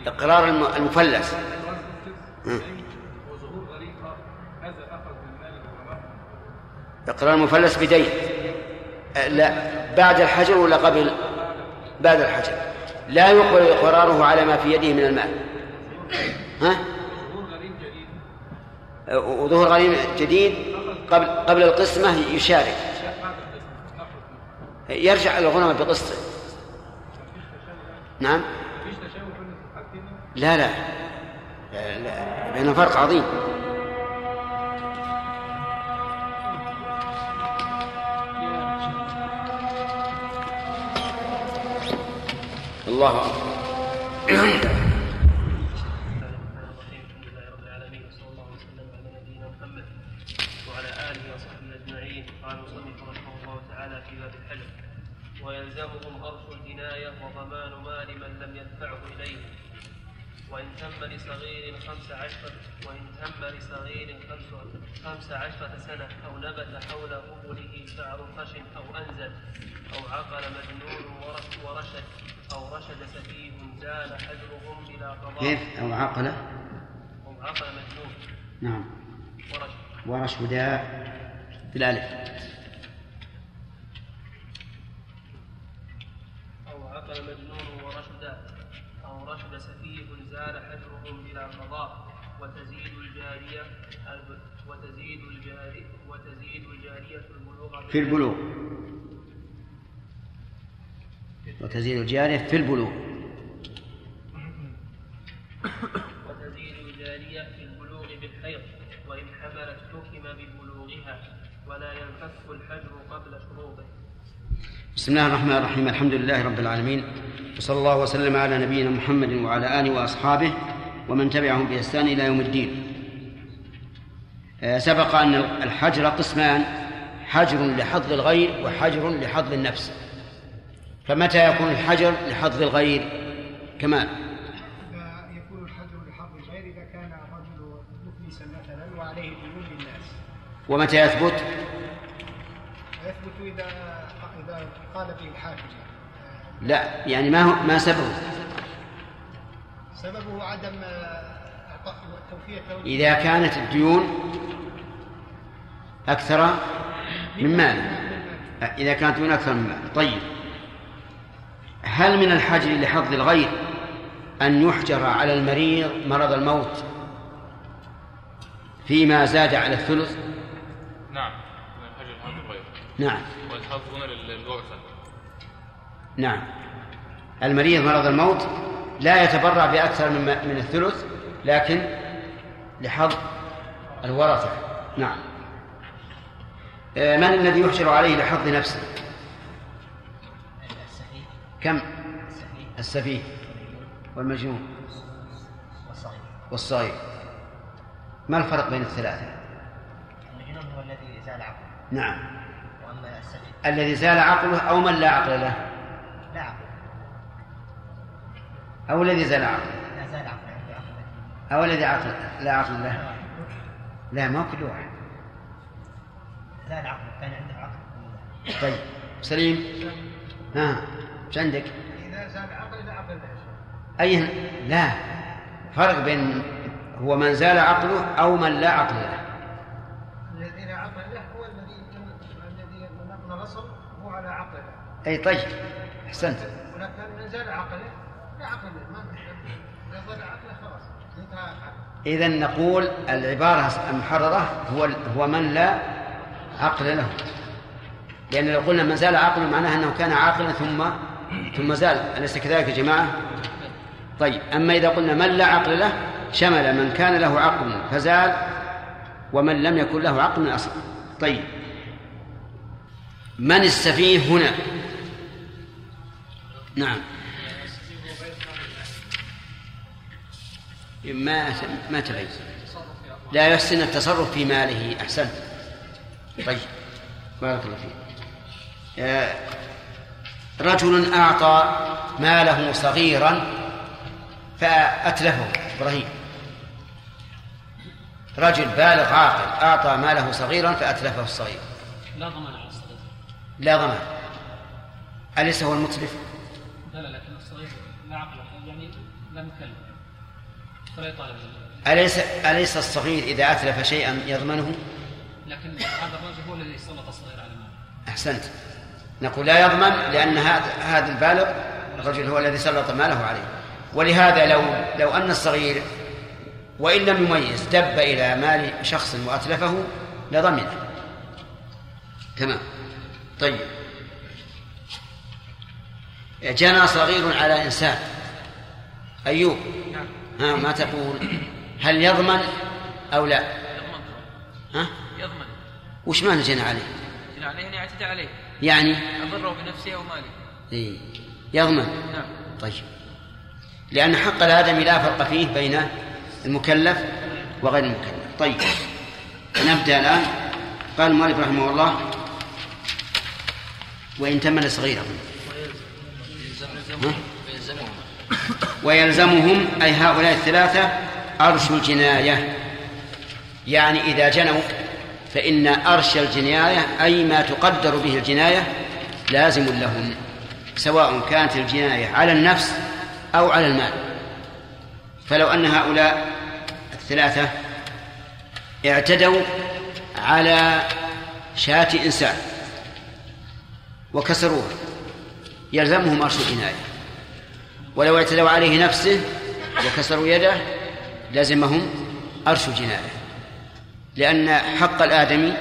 اقرار المفلس وظهور غريقه، هذا اخذ من مال العلماء. اقرار المفلس بدين لا بعد الحجر ولا قبل؟ بعد الحجر لا يقبل اقراره على ما في يده من المال. ها وظهور غريم جديد قبل القسمه يشارك، يرجع الغنم بقسطه. نعم لا لا لا، بينهم فرق عظيم. الله أكبر. ويلزمهم أرض الجناية وضمان مال من لم يدفعه إليه، وإن تم لصغير 15 سنة أو نبت حول قبله شعر خشن أو أنزل أو عقل مجنون ورشد أو رشد سفيه زال حجرهم إلى قضاء. كيف أو عقل؟ أو عقل مجنون. نعم ورشد بالألف. مجنون ورشد أو رشد سفيه زال حجرهم بلا قضاء، وتزيد الجارية في البلوغ بالحيض، وإن حملت حكم ببلوغها ولا ينفك الحجر قبل شروطه. بسم الله الرحمن الرحيم. الحمد لله رب العالمين، وصلى الله وسلم على نبينا محمد وعلى آله وأصحابه ومن تبعهم بإحسان إلى يوم الدين. سبق أن الحجر قسمان: حجر لحظ الغير وحجر لحظ النفس. فمتى يكون الحجر لحظ الغير كمال؟ يكون الحجر لحظ الغير إذا كان الرجل مفلسا مثلا وعليه ديون للناس. ومتى يثبت؟ يثبت إذا قال به الحاكم. لا يعني ما سببه؟ سببه عدم توفية. إذا كانت الديون أكثر من ماله، إذا كانت الديون أكثر من ماله. طيب، هل من الحجر لحظ الغير أن يحجر على المريض مرض الموت فيما زاد على الثلث؟ نعم من الحجر لحظ الغير. نعم والحظ هنا للوعثة. نعم المريض مرض الموت لا يتبرع بأكثر من الثلث، لكن لحظ الورثة. نعم من الذي يحجر عليه لحظ نفسه؟ كم؟ السفيه والمجنون والصغير. ما الفرق بين الثلاثة؟ المجنون هو الذي زال عقله. نعم الذي زال عقله أو من لا عقل له؟ لا عقل. أو الذي زال عقله؟ زال عقله. أو الذي عقل لا عقل له؟ لا ما كل واحد زال عقله كان عنده عقل. طيب سليم ها ايش عندك؟ إذا زال عقله لا عقل له. أي لا فرق بين هو من زال عقله أو من لا عقل له. الذي لا عقل له هو الذي نقل رسم هو على عقله. أي طيب أحسنت. ولكن من زال عقله لا عقل ما يضل عقله خلاص انتهى عقله. إذا نقول العبارة المحررة هو من لا عقل له، لأن لو قلنا من زال عقله معناها أنه كان عاقلا ثم زال، أليس كذلك يا جماعة؟ طيب، أما إذا قلنا من لا عقل له شمل من كان له عقل فزال ومن لم يكن له عقل من أصل. طيب، من السفيه هنا؟ نعم، ما تغير، لا يحسن التصرف في ماله. أحسن، طيب، بارك الله فيك. رجل أعطى ماله صغيرا فأتلفه. إبراهيم، رجل بالغ عاقل أعطى ماله صغيرا فأتلفه الصغير، لا ضمان على الصغير، لا ضمان. أليس هو المتلف؟ لا، لكن الصغير لا عقل، يعني لا مكلف، فلا يطالب. أليس الصغير إذا أتلف شيئا يضمنه؟ لكن هذا الرجل هو الذي سلط الصغير على ماله. أحسنت، نقول لا يضمن، لأن هذا البالغ الرجل هو الذي سلط ماله عليه. ولهذا لو أن الصغير وإن لم يميز دب إلى مال شخص وأتلفه لضمنه. تمام. طيب، جنى صغير على إنسان. أيوب، ما تقول؟ هل يضمن أو لا؟ يضمن. يضمن. وش معنى جنى عليه؟ جنى عليه يعني اعتدى عليه، يعني أضره بنفسه وماله. إيه، يضمن. نعم. طيب، لأن حق الآدمي لا فرق فيه بين المكلف وغير المكلف. طيب، نبدأ الآن. قال المؤلف رحمه الله: وإن تمن صغيرا ويلزمهم، أي هؤلاء الثلاثة أرش الجناية، يعني إذا جنوا فإن أرش الجناية أي ما تقدر به الجناية لازم لهم، سواء كانت الجناية على النفس أو على المال. فلو أن هؤلاء الثلاثة اعتدوا على شاة إنسان وكسروه يلزمهم أرش الجناية، ولو اعتدوا عليه نفسه وكسروا يده لازمهم أرش الجناية، لأن حق الآدمي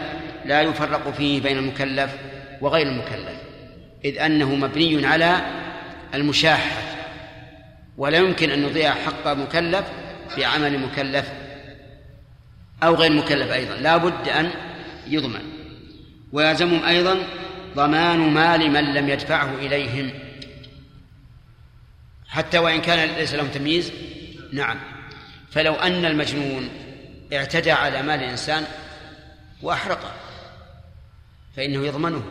لا يفرق فيه بين المكلف وغير المكلف، إذ أنه مبني على المشاحة، ولا يمكن أن نضيع حق مكلف بعمل مكلف أو غير مكلف، أيضا لا بد أن يضمن. ويلزمهم أيضا ضمان مال من لم يدفعه إليهم حتى وإن كان ليس لهم تمييز. نعم، فلو أن المجنون اعتدى على مال الإنسان وأحرقه فإنه يضمنه،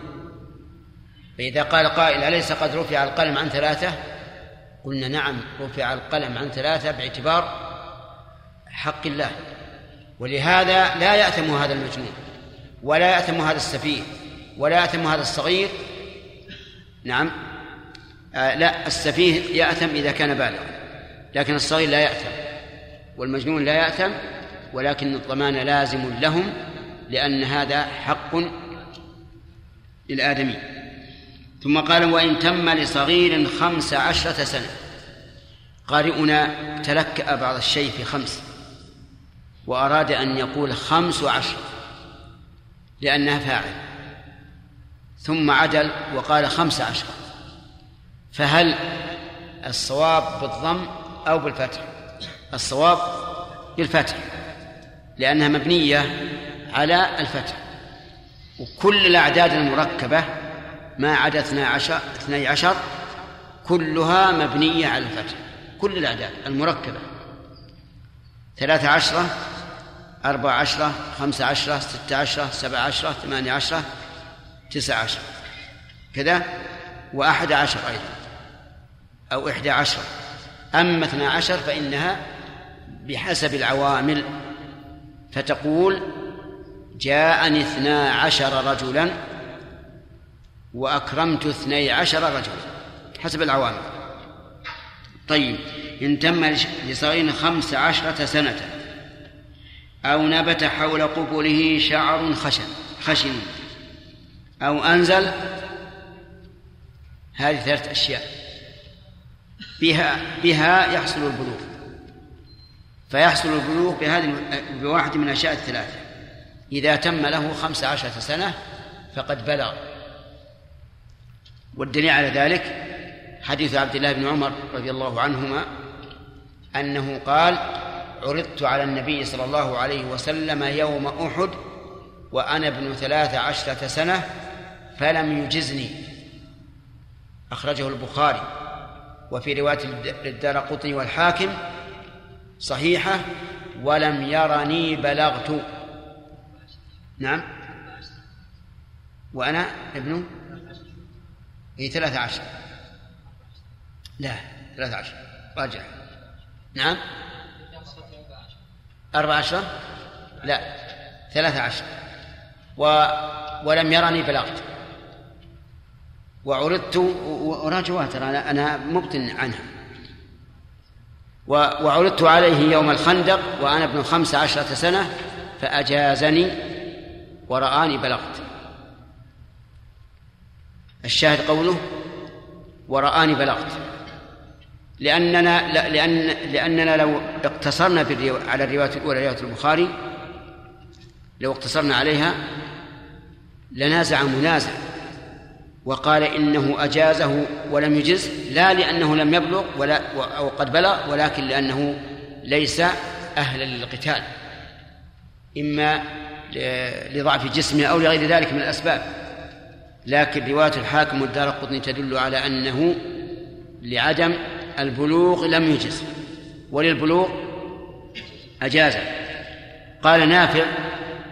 فإذا قال قائل: أليس قد رفع القلم عن ثلاثة؟ قلنا: نعم، رفع القلم عن ثلاثة باعتبار حق الله، ولهذا لا يأثم هذا المجنون ولا يأثم هذا السفيه ولا يأثم هذا الصغير. نعم، لا، السفيه يأثم إذا كان بالغا، لكن الصغير لا يأثم، والمجنون لا يأثم، ولكن الضمان لازم لهم، لأن هذا حق للآدمي. ثم قال: وإن تم لصغير 15 سنة. قارئنا تلكأ بعض الشيء في 5 وأراد أن يقول 15 لأنها فاعل، ثم عدل وقال 15، فهل الصواب بالضم أو بالفتح؟ الصواب بالفتح، لأنها مبنية على الفتح، وكل الأعداد المركبة ما عدا 12 كلها مبنية على الفتح، كل الأعداد المركبة 13، 14، 15، 16، 17، 18، 19 كذا، و11 أيضا أو 11. أما 12 فإنها بحسب العوامل، فتقول: جاءني 12 رجلا وأكرمت 12 رجلا، حسب العوامل. طيب، إن تم لصغير 15 سنة أو نبت حول قبله شعر خشن أو أنزل، هذه 3 أشياء. بها يحصل البلوغ، فيحصل البلوغ بواحد من أشياء الثلاثة. إذا تم له 15 سنة فقد بلغ. والدليل على ذلك حديث عبد الله بن عمر رضي الله عنهما أنه قال: عرضت على النبي صلى الله عليه وسلم يوم أحد وأنا ابن 13 سنة فلم يجزني. أخرجه البخاري، وفي رواية الدارقطني والحاكم صحيحة: ولم يرني بلغت. نعم، وأنا ابن 13. لا، 13 راجع. نعم، 14. لا، 13. ولم يرني بلغت. وعرضت وراجعها، ترى أنا مبطن عنها. وعرضت عليه يوم الخندق وأنا ابن 15 سنة فأجازني ورآني بلغت. الشاهد قوله ورآني بلغت، لأننا لو اقتصرنا على الرواية الأولى، رواية البخاري، لو اقتصرنا عليها لنازع منازع وقال إنه أجازه ولم يجز، لا لأنه لم يبلغ أو قد بلغ، ولكن لأنه ليس أهلا للقتال، إما لضعف جسمه أو لغير ذلك من الأسباب. لكن رواية الحاكم والدارقطني تدل على أنه لعدم البلوغ لم يجز، وللبلوغ أجازه. قال نافع: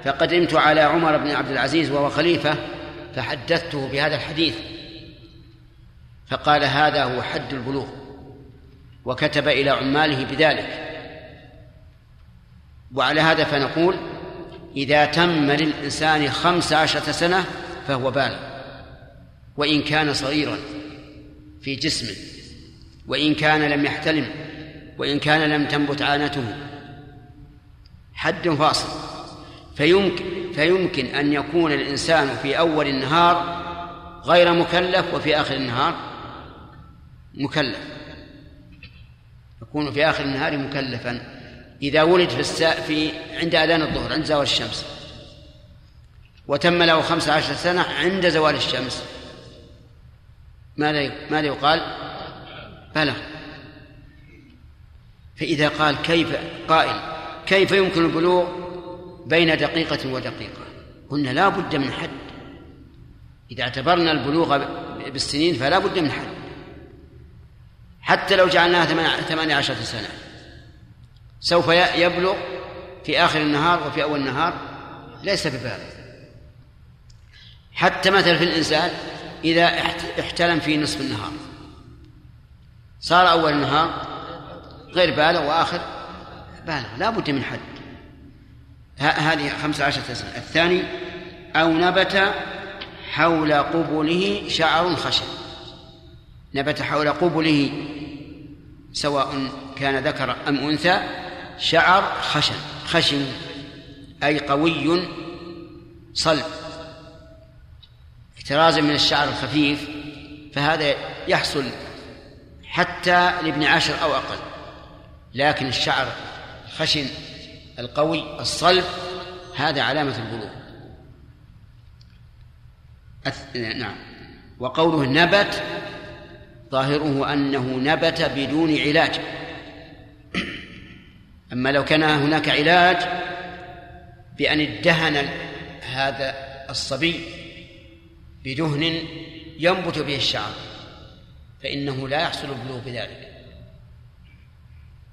فقدمت على عمر بن عبد العزيز وهو خليفة فحدثته بهذا الحديث، فقال: هذا هو حد البلوغ، وكتب إلى عماله بذلك. وعلى هذا فنقول: إذا تم للإنسان 15 سنة فهو بالغ، وإن كان صغيرا في جسمه، وإن كان لم يحتلم، وإن كان لم تنبت عانته، حد فاصل. فيمكن أن يكون الإنسان في أول النهار غير مكلف، وفي آخر النهار مكلف، يكون في آخر النهار مكلفا. إذا ولد في عند أذان الظهر، عند زوال الشمس، وتم له 15 سنة عند زوال الشمس، ماذا يقال؟ بلغ. فإذا قال قائل كيف يمكن البلوغ بين دقيقة ودقيقة؟ قلنا لا بد من حد. إذا اعتبرنا البلوغ بالسنين فلا بد من حد، حتى لو جعلناها 18 سنة سوف يبلغ في آخر النهار وفي أول النهار، ليس ببالغ. حتى مثل في الإنسان إذا احتلم في نصف النهار صار أول النهار غير بالغ وآخر بالغ، لا بد من حد. هذه 15 سنة. الثاني: أو نبت حول قبله شعر خشن. نبت حول قبله، سواء كان ذكر أم أنثى، شعر خشن أي قوي صلب، احترازا من الشعر الخفيف، فهذا يحصل حتى لابن 10 أو أقل. لكن الشعر الخشن القوي الصلب هذا علامة البلوغ. نعم. وقوله نبت ظاهره أنه نبت بدون علاج. أما لو كان هناك علاج بأن ادهن هذا الصبي بدهن ينبت به الشعر فإنه لا يحصل البلوغ بذلك،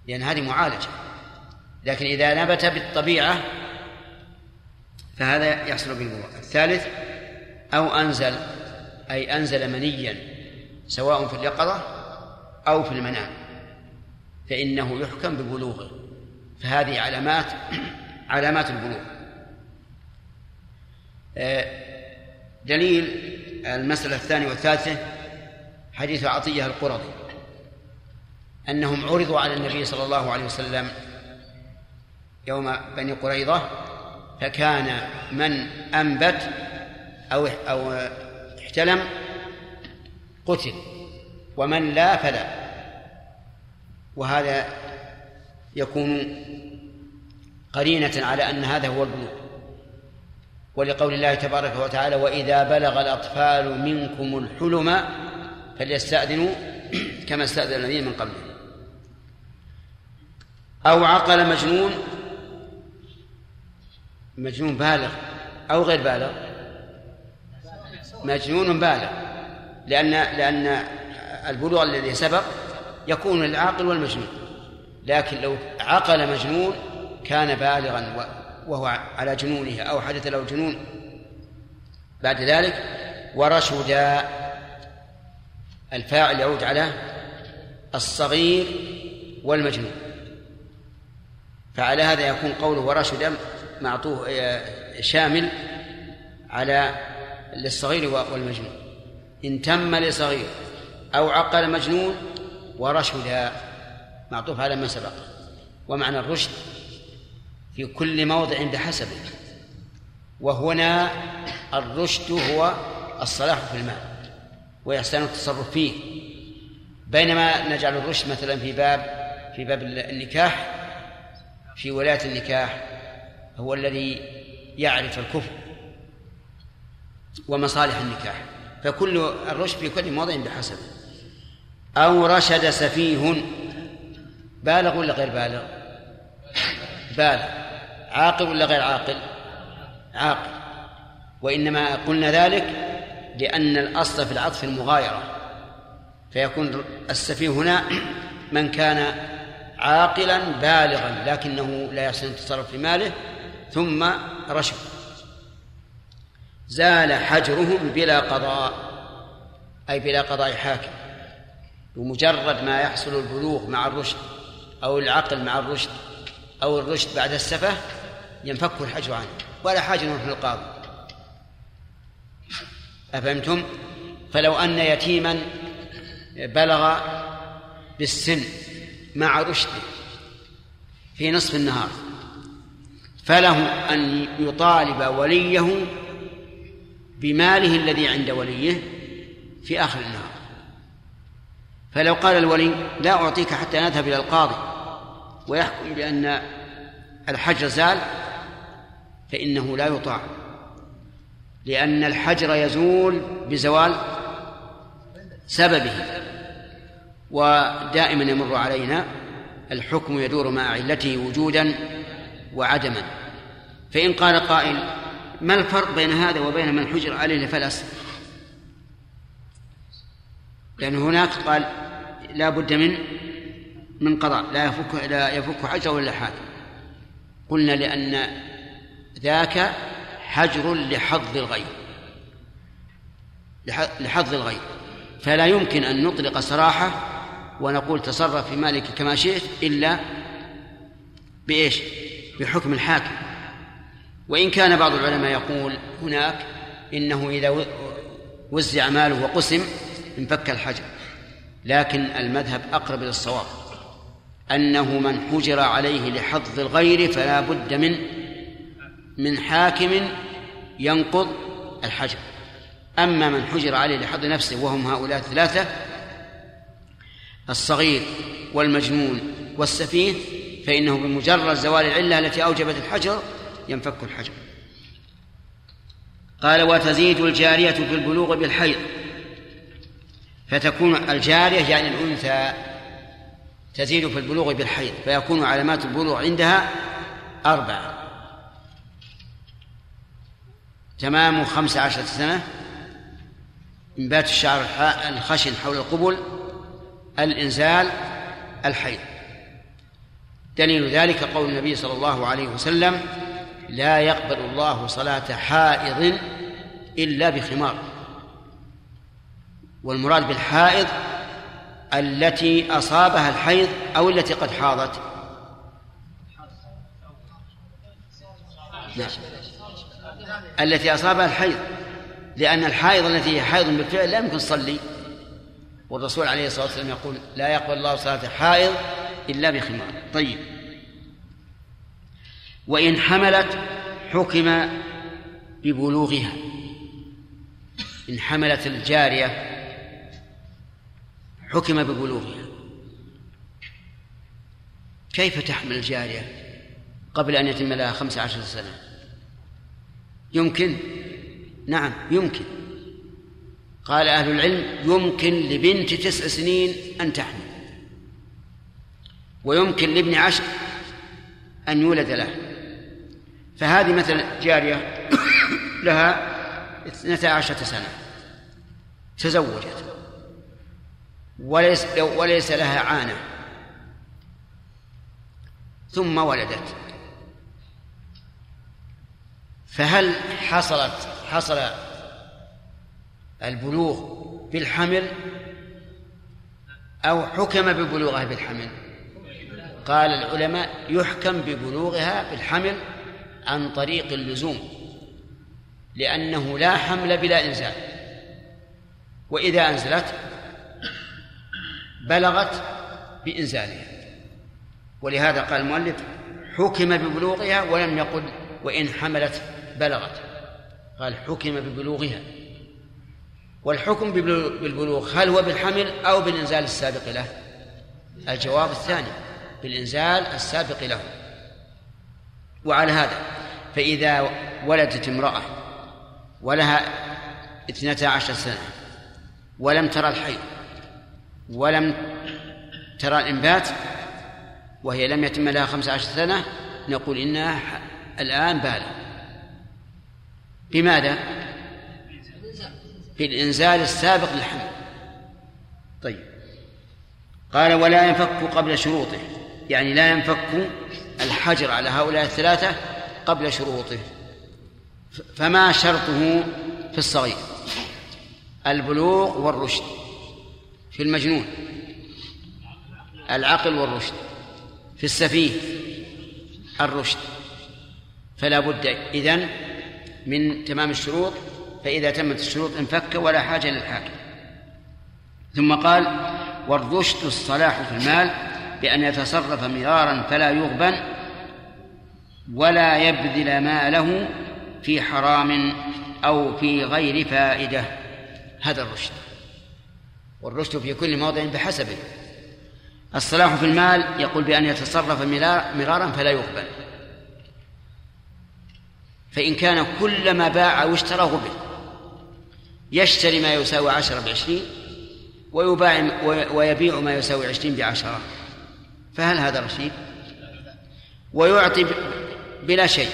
لأن هذه معالجة. لكن إذا نبت بالطبيعة فهذا يحصل بالبلوغ. الثالث: أو أنزل، أي أنزل منيا، سواء في اليقظة أو في المنام، فإنه يحكم ببلوغه. فهذه علامات البلوغ. دليل المسألة 2 و3 حديث عطية القرظي أنهم عرضوا على النبي صلى الله عليه وسلم يوم بني قريظة فكان من أنبت أو احتلم قتل، ومن لا فلا. وهذا يكون قرينة على أن هذا هو البلوغ، ولقول الله تبارك وتعالى وإذا بلغ الأطفال منكم الحلم فليستأذنوا كما استأذن الذين من قبلهم. أو عقل مجنون بالغ أو غير بالغ، مجنون بالغ، لأن البلوغ الذي سبق يكون العاقل والمجنون، لكن لو عقل مجنون كان بالغا وهو على جنونه أو حدث له جنون بعد ذلك. ورشد، الفاعل يعود على الصغير والمجنون، فعلى هذا يكون قوله ورشد معطوه شامل على للصغير والمجنون، إن تم لصغير أو عقل مجنون ورشد معطوف على ما سبق. ومعنى الرشد في كل موضع عند حسبه، وهنا الرشد هو الصلاح في المال وإحسان التصرف فيه، بينما نجعل الرشد مثلا في باب النكاح، في ولاية النكاح هو الذي يعرف الكفء ومصالح النكاح، فكل الرشد في كل موضع عند حسبه. أو رشد سفيه، بالغ ولا غير بالغ؟ بالغ. عاقل ولا غير عاقل؟ عاقل. وإنما قلنا ذلك لأن الأصل في العطف المغايرة، فيكون السفيه هنا من كان عاقلا بالغا لكنه لا يحسن التصرف في ماله ثم رشد. زال حجرهم بلا قضاء، أي بلا قضاء حاكم، بمجرد ما يحصل البلوغ مع الرشد أو العقل مع الرشد أو الرشد بعد السفه ينفك الحجر عنه ولا حاجة نروح للقاضي. أفهمتم؟ فلو أن يتيما بلغ بالسن مع رشده في نصف النهار فله أن يطالب وليه بماله الذي عند وليه في آخر النهار، فلو قال الولي لا أعطيك حتى نذهب إلى القاضي ويحكم بأن الحجر زال، فإنه لا يطاع، لأن الحجر يزول بزوال سببه. ودائما يمر علينا الحكم يدور مع علته وجودا وعدما، فإن قال قائل ما الفرق بين هذا وبين من حجر عليه الفلس؟ لأن هناك قال لا بد من قضاء، لا يفك حجر ولا حاكم. قلنا لأن ذاك حجر لحظ الغيب، فلا يمكن أن نطلق صراحة ونقول تصرف في مالك كما شئت إلا بإيش؟ بحكم الحاكم. وإن كان بعض العلماء يقول هناك إنه إذا وزع ماله وقسم انفك الحجر، لكن المذهب أقرب للصواب، أنه من حجر عليه لحظ الغير فلا بد من حاكم ينقض الحجر. أما من حجر عليه لحظ نفسه وهم هؤلاء الثلاثة الصغير والمجنون والسفيه، فإنه بمجرد زوال العلة التي أوجبت الحجر ينفك الحجر. قال وتزيد الجارية في البلوغ بالحيض، فتكون الجارية يعني الأنثى تزيد في البلوغ بالحيض، فيكون علامات البلوغ عندها 4: تمام 15 سنة، انبات الشعر الخشن حول القبل، الإنزال، الحيض. دليل ذلك قول النبي صلى الله عليه وسلم لا يقبل الله صلاة حائض إلا بخمار، والمراد بالحائض التي أصابها الحيض أو التي قد حاضت. نعم، التي أصابها الحيض، لأن الحائض التي هي حائض بالفعل لا يمكن تصلي، والرسول عليه الصلاة والسلام يقول لا يقبل الله صلاة حائض إلا بخمار. طيب، وإن حملت حكم ببلوغها، إن حملت الجارية حكم ببلوغها، كيف تحمل الجارية قبل أن يتم لها 15 سنة؟ يمكن؟ نعم يمكن. قال أهل العلم يمكن لبنت 9 سنين أن تحمل، ويمكن لابن 10 أن يولد له. فهذه مثلا جارية لها 12 سنة تزوجت وليس لها عانة، ثم ولدت، فهل حصل البلوغ بالحمل أو حكم ببلوغها بالحمل؟ قال العلماء يحكم ببلوغها بالحمل عن طريق اللزوم، لأنه لا حمل بلا إنزال، وإذا أنزلت بلغت بإنزالها. ولهذا قال المؤلف حكم ببلوغها ولم يقل وإن حملت بلغت، قال حكم ببلوغها. والحكم بالبلوغ هل هو بالحمل أو بالإنزال السابق له؟ الجواب الثاني، بالإنزال السابق له. وعلى هذا فإذا ولدت امرأة ولها 12 سنة ولم ترى الحيض ولم ترى الإنبات وهي لم يتم لها 15 سنة، نقول إنها الآن بالغ. بماذا؟ بالإنزال السابق للحمل. طيب، قال ولا ينفك قبل شروطه، يعني لا ينفك الحجر على هؤلاء الثلاثة قبل شروطه. فما شرطه في الصغير؟ البلوغ والرشد، في المجنون العقل والرشد، في السفيه الرشد. فلا بد إذن من تمام الشروط، فإذا تمت الشروط انفك ولا حاجة للحاكم. ثم قال والرشد الصلاح في المال بأن يتصرف مرارا فلا يغبن ولا يبذل ماله في حرام أو في غير فائدة، هذا الرشد. والرشد في كل موضع بحسبه. الصلاح في المال يقول بأن يتصرف مرارا فلا يغبن، فإن كان كل ما باع واشترى غبن، يشتري ما يساوي 10 ب20 ويبيع ما يساوي 20 ب10، فهل هذا رشيد؟ ويعطي بلا شيء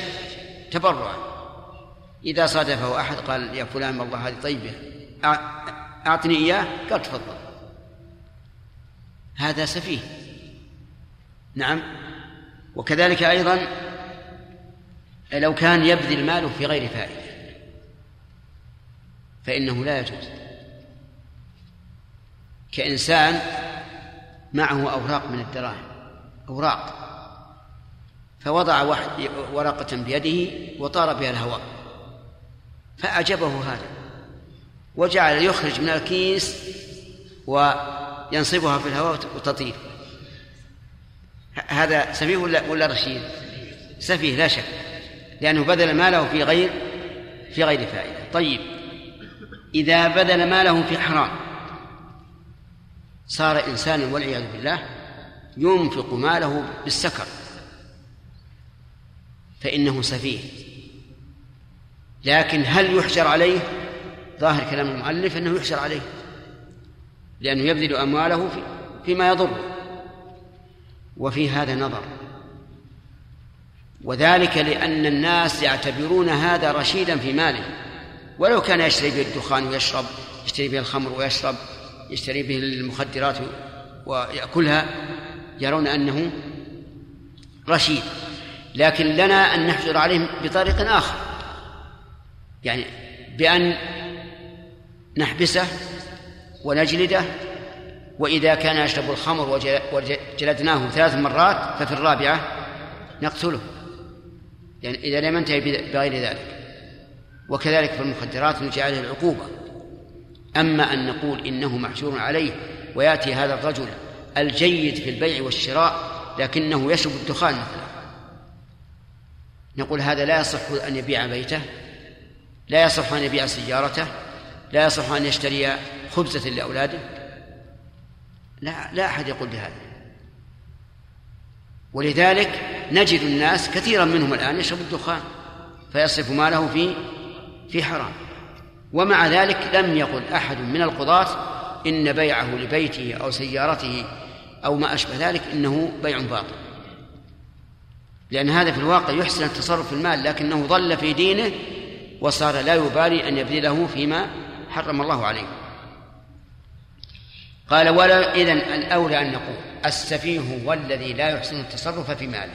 تبرعا، إذا صادفه أحد قال يا فلان والله هذه طيبة أعطني إياه، قال تفضل، هذا سفيه. نعم. وكذلك أيضا لو كان يبذل ماله في غير فائدة فإنه لا يجوز، كإنسان معه أوراق من الدراهم، أوراق، فوضع ورقة بيده وطار بها الهواء فأعجبه هذا، وجعل يخرج من الكيس وينصبها في الهواء وتطير، هذا سفيه ولا رشيد؟ سفيه لا شك، لأنه بذل ماله في غير فائدة. طيب، إذا بذل ماله في حرام صار إنسان والعياذ بالله ينفق ماله بالسكر، فإنه سفيه. لكن هل يحجر عليه؟ ظاهر كلام المؤلف أنه يحجر عليه، لأنه يبذل أمواله فيما يضره. وفي هذا نظر، وذلك لأن الناس يعتبرون هذا رشيدا في ماله، ولو كان يشتري به الدخان ويشرب، يشتري به الخمر ويشرب، يشتري به المخدرات ويأكلها، يرون أنه رشيد. لكن لنا أن نحجر عليهم بطريق آخر، يعني بأن نحبسه ونجلده، وإذا كان يشرب الخمر وجلدناه 3 مرات ففي 4th نقتله، يعني إذا لم ينتهي بغير ذلك. وكذلك في المخدرات نجعله العقوبة. أما أن نقول إنه محجور عليه ويأتي هذا الرجل الجيد في البيع والشراء لكنه يشرب الدخان مثلا، نقول هذا لا يصح أن يبيع بيته، لا يصح أن يبيع سيارته، لا يصح أن يشتري خبزة لأولاده، لا أحد يقول بهذا. ولذلك نجد الناس كثيرا منهم الآن يشرب الدخان فيصرف ماله في حرام. ومع ذلك لم يقل أحد من القضاة إن بيعه لبيته أو سيارته أو ما أشبه ذلك إنه بيع باطل، لأن هذا في الواقع يحسن التصرف في المال، لكنه ضل في دينه وصار لا يبالي أن يبذله فيما حرم الله عليه. قال: ولا إذن الأولى أن نقول السفيه هو الذي لا يحسن التصرف في ماله،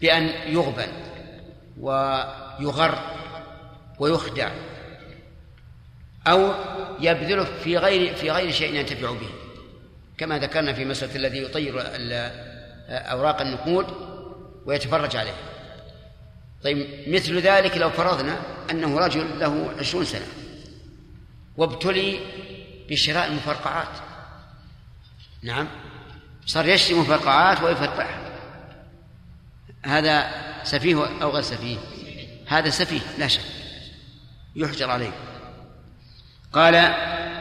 بأن يغبن ويغر ويخدع أو يبذله في غير شيء ينتفع به، كما ذكرنا في مسألة الذي يطير أوراق النقود ويتفرج عليه. طيب، مثل ذلك لو فرضنا أنه رجل له 20 سنة وابتلي بشراء مفرقعات، نعم، صار يشتري مفرقعات ويفتحها، هذا سفيه أو غير سفيه؟ هذا سفيه لا شك، يحجر عليه. قال: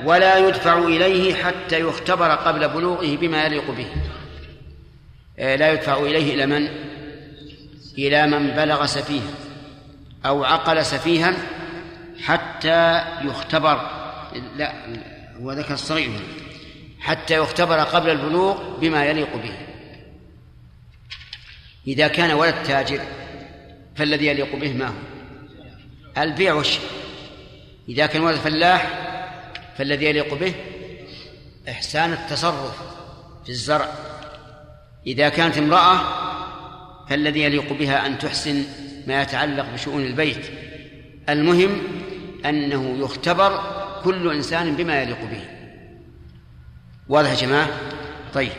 ولا يدفع إليه حتى يختبر قبل بلوغه بما يليق به. لا يدفع إليه إلى من بلغ سفيها أو عقل سفيها حتى يختبر، لا هو ذكر الصريح، حتى يختبر قبل البلوغ بما يليق به. إذا كان ولد تاجر فالذي يليق به ما هو؟ البيع والشراء. إذا كان ولد فلاح فالذي يليق به إحسان التصرف في الزرع. إذا كانت امرأة فالذي يليق بها أن تحسن ما يتعلق بشؤون البيت. المهم أنه يختبر كل إنسان بما يليق به. واضح يا جماعة؟ طيب،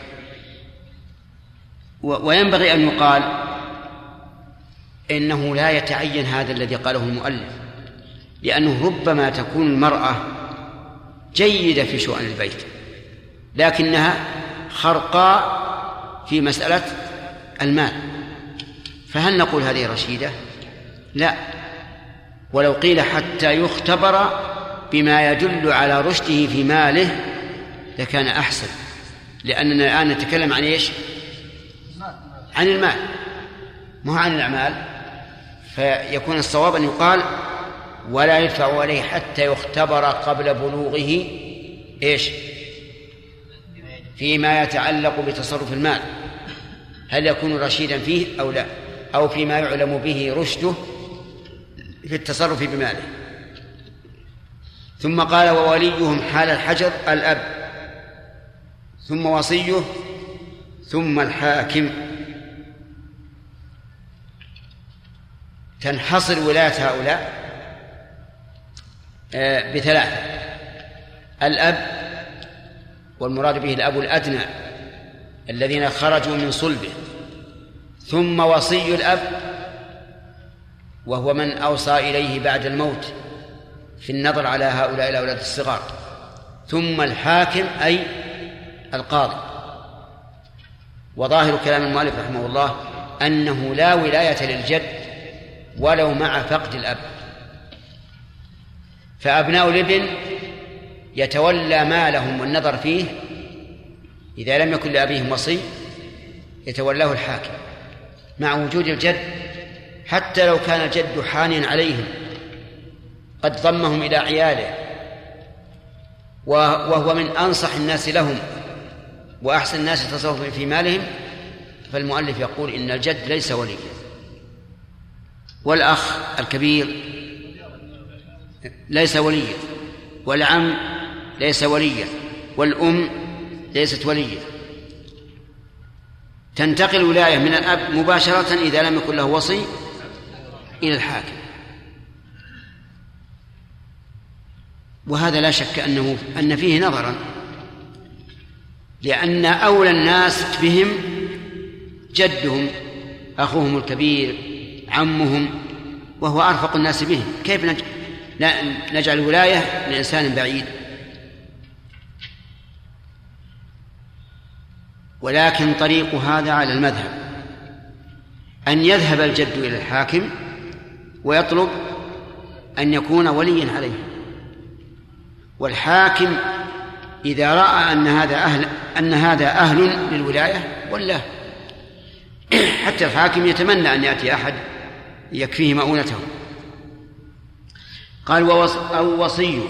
وينبغي أن يقال إنه لا يتعين هذا الذي قاله المؤلف، لأنه ربما تكون المرأة جيدة في شؤون البيت لكنها خرقاء في مسألة المال، فهل نقول هذه رشيدة؟ لا، ولو قيل حتى يختبر بما يدل على رشده في ماله لكان أحسن، لأننا الآن نتكلم عن إيش؟ عن المال، مو عن الأعمال. فيكون الصواب أن يقال: ولا يدفع عليه حتى يختبر قبل بلوغه إيش؟ فيما يتعلق بتصرف المال، هل يكون رشيدا فيه أو لا، أو فيما يعلم به رشده في التصرف بماله. ثم قال: ووليهم حال الحجر الأب، ثم وصيه، ثم الحاكم. تنحصر ولاية هؤلاء ب3: الأب، والمراد به الأب الأدنى الذين خرجوا من صلبه، ثم وصي الأب وهو من أوصى إليه بعد الموت في النظر على هؤلاء الأولاد الصغار، ثم الحاكم أي القاضي. وظاهر كلام المؤلف رحمه الله أنه لا ولاية للجد ولو مع فقد الأب، فأبناء الابن يتولى مالهم والنظر فيه، إذا لم يكن لأبيهم وصي يتولاه الحاكم مع وجود الجد، حتى لو كان الجد حانيا عليهم قد ضمهم إلى عياله، وهو من أنصح الناس لهم وأحسن الناس تصرفا في مالهم، فالمؤلف يقول إن الجد ليس وليا. والأخ الكبير ليس وليا، والعم ليس وليا، والأم ليست وليا. تنتقل الولاية من الأب مباشرة إذا لم يكن له وصي إلى الحاكم، وهذا لا شك أن فيه نظرا، لأن أولى الناس بهم جدهم، أخوهم الكبير، عمهم، وهو أرفق الناس بهم، كيف نجعل الولاية لإنسان بعيد؟ ولكن طريق هذا على المذهب أن يذهب الجد إلى الحاكم ويطلب أن يكون وليا عليه، والحاكم إذا رأى أن هذا أهل للولاية ولا حتى الحاكم يتمنى أن يأتي أحد يكفيه مؤونته. قال أو وصيه.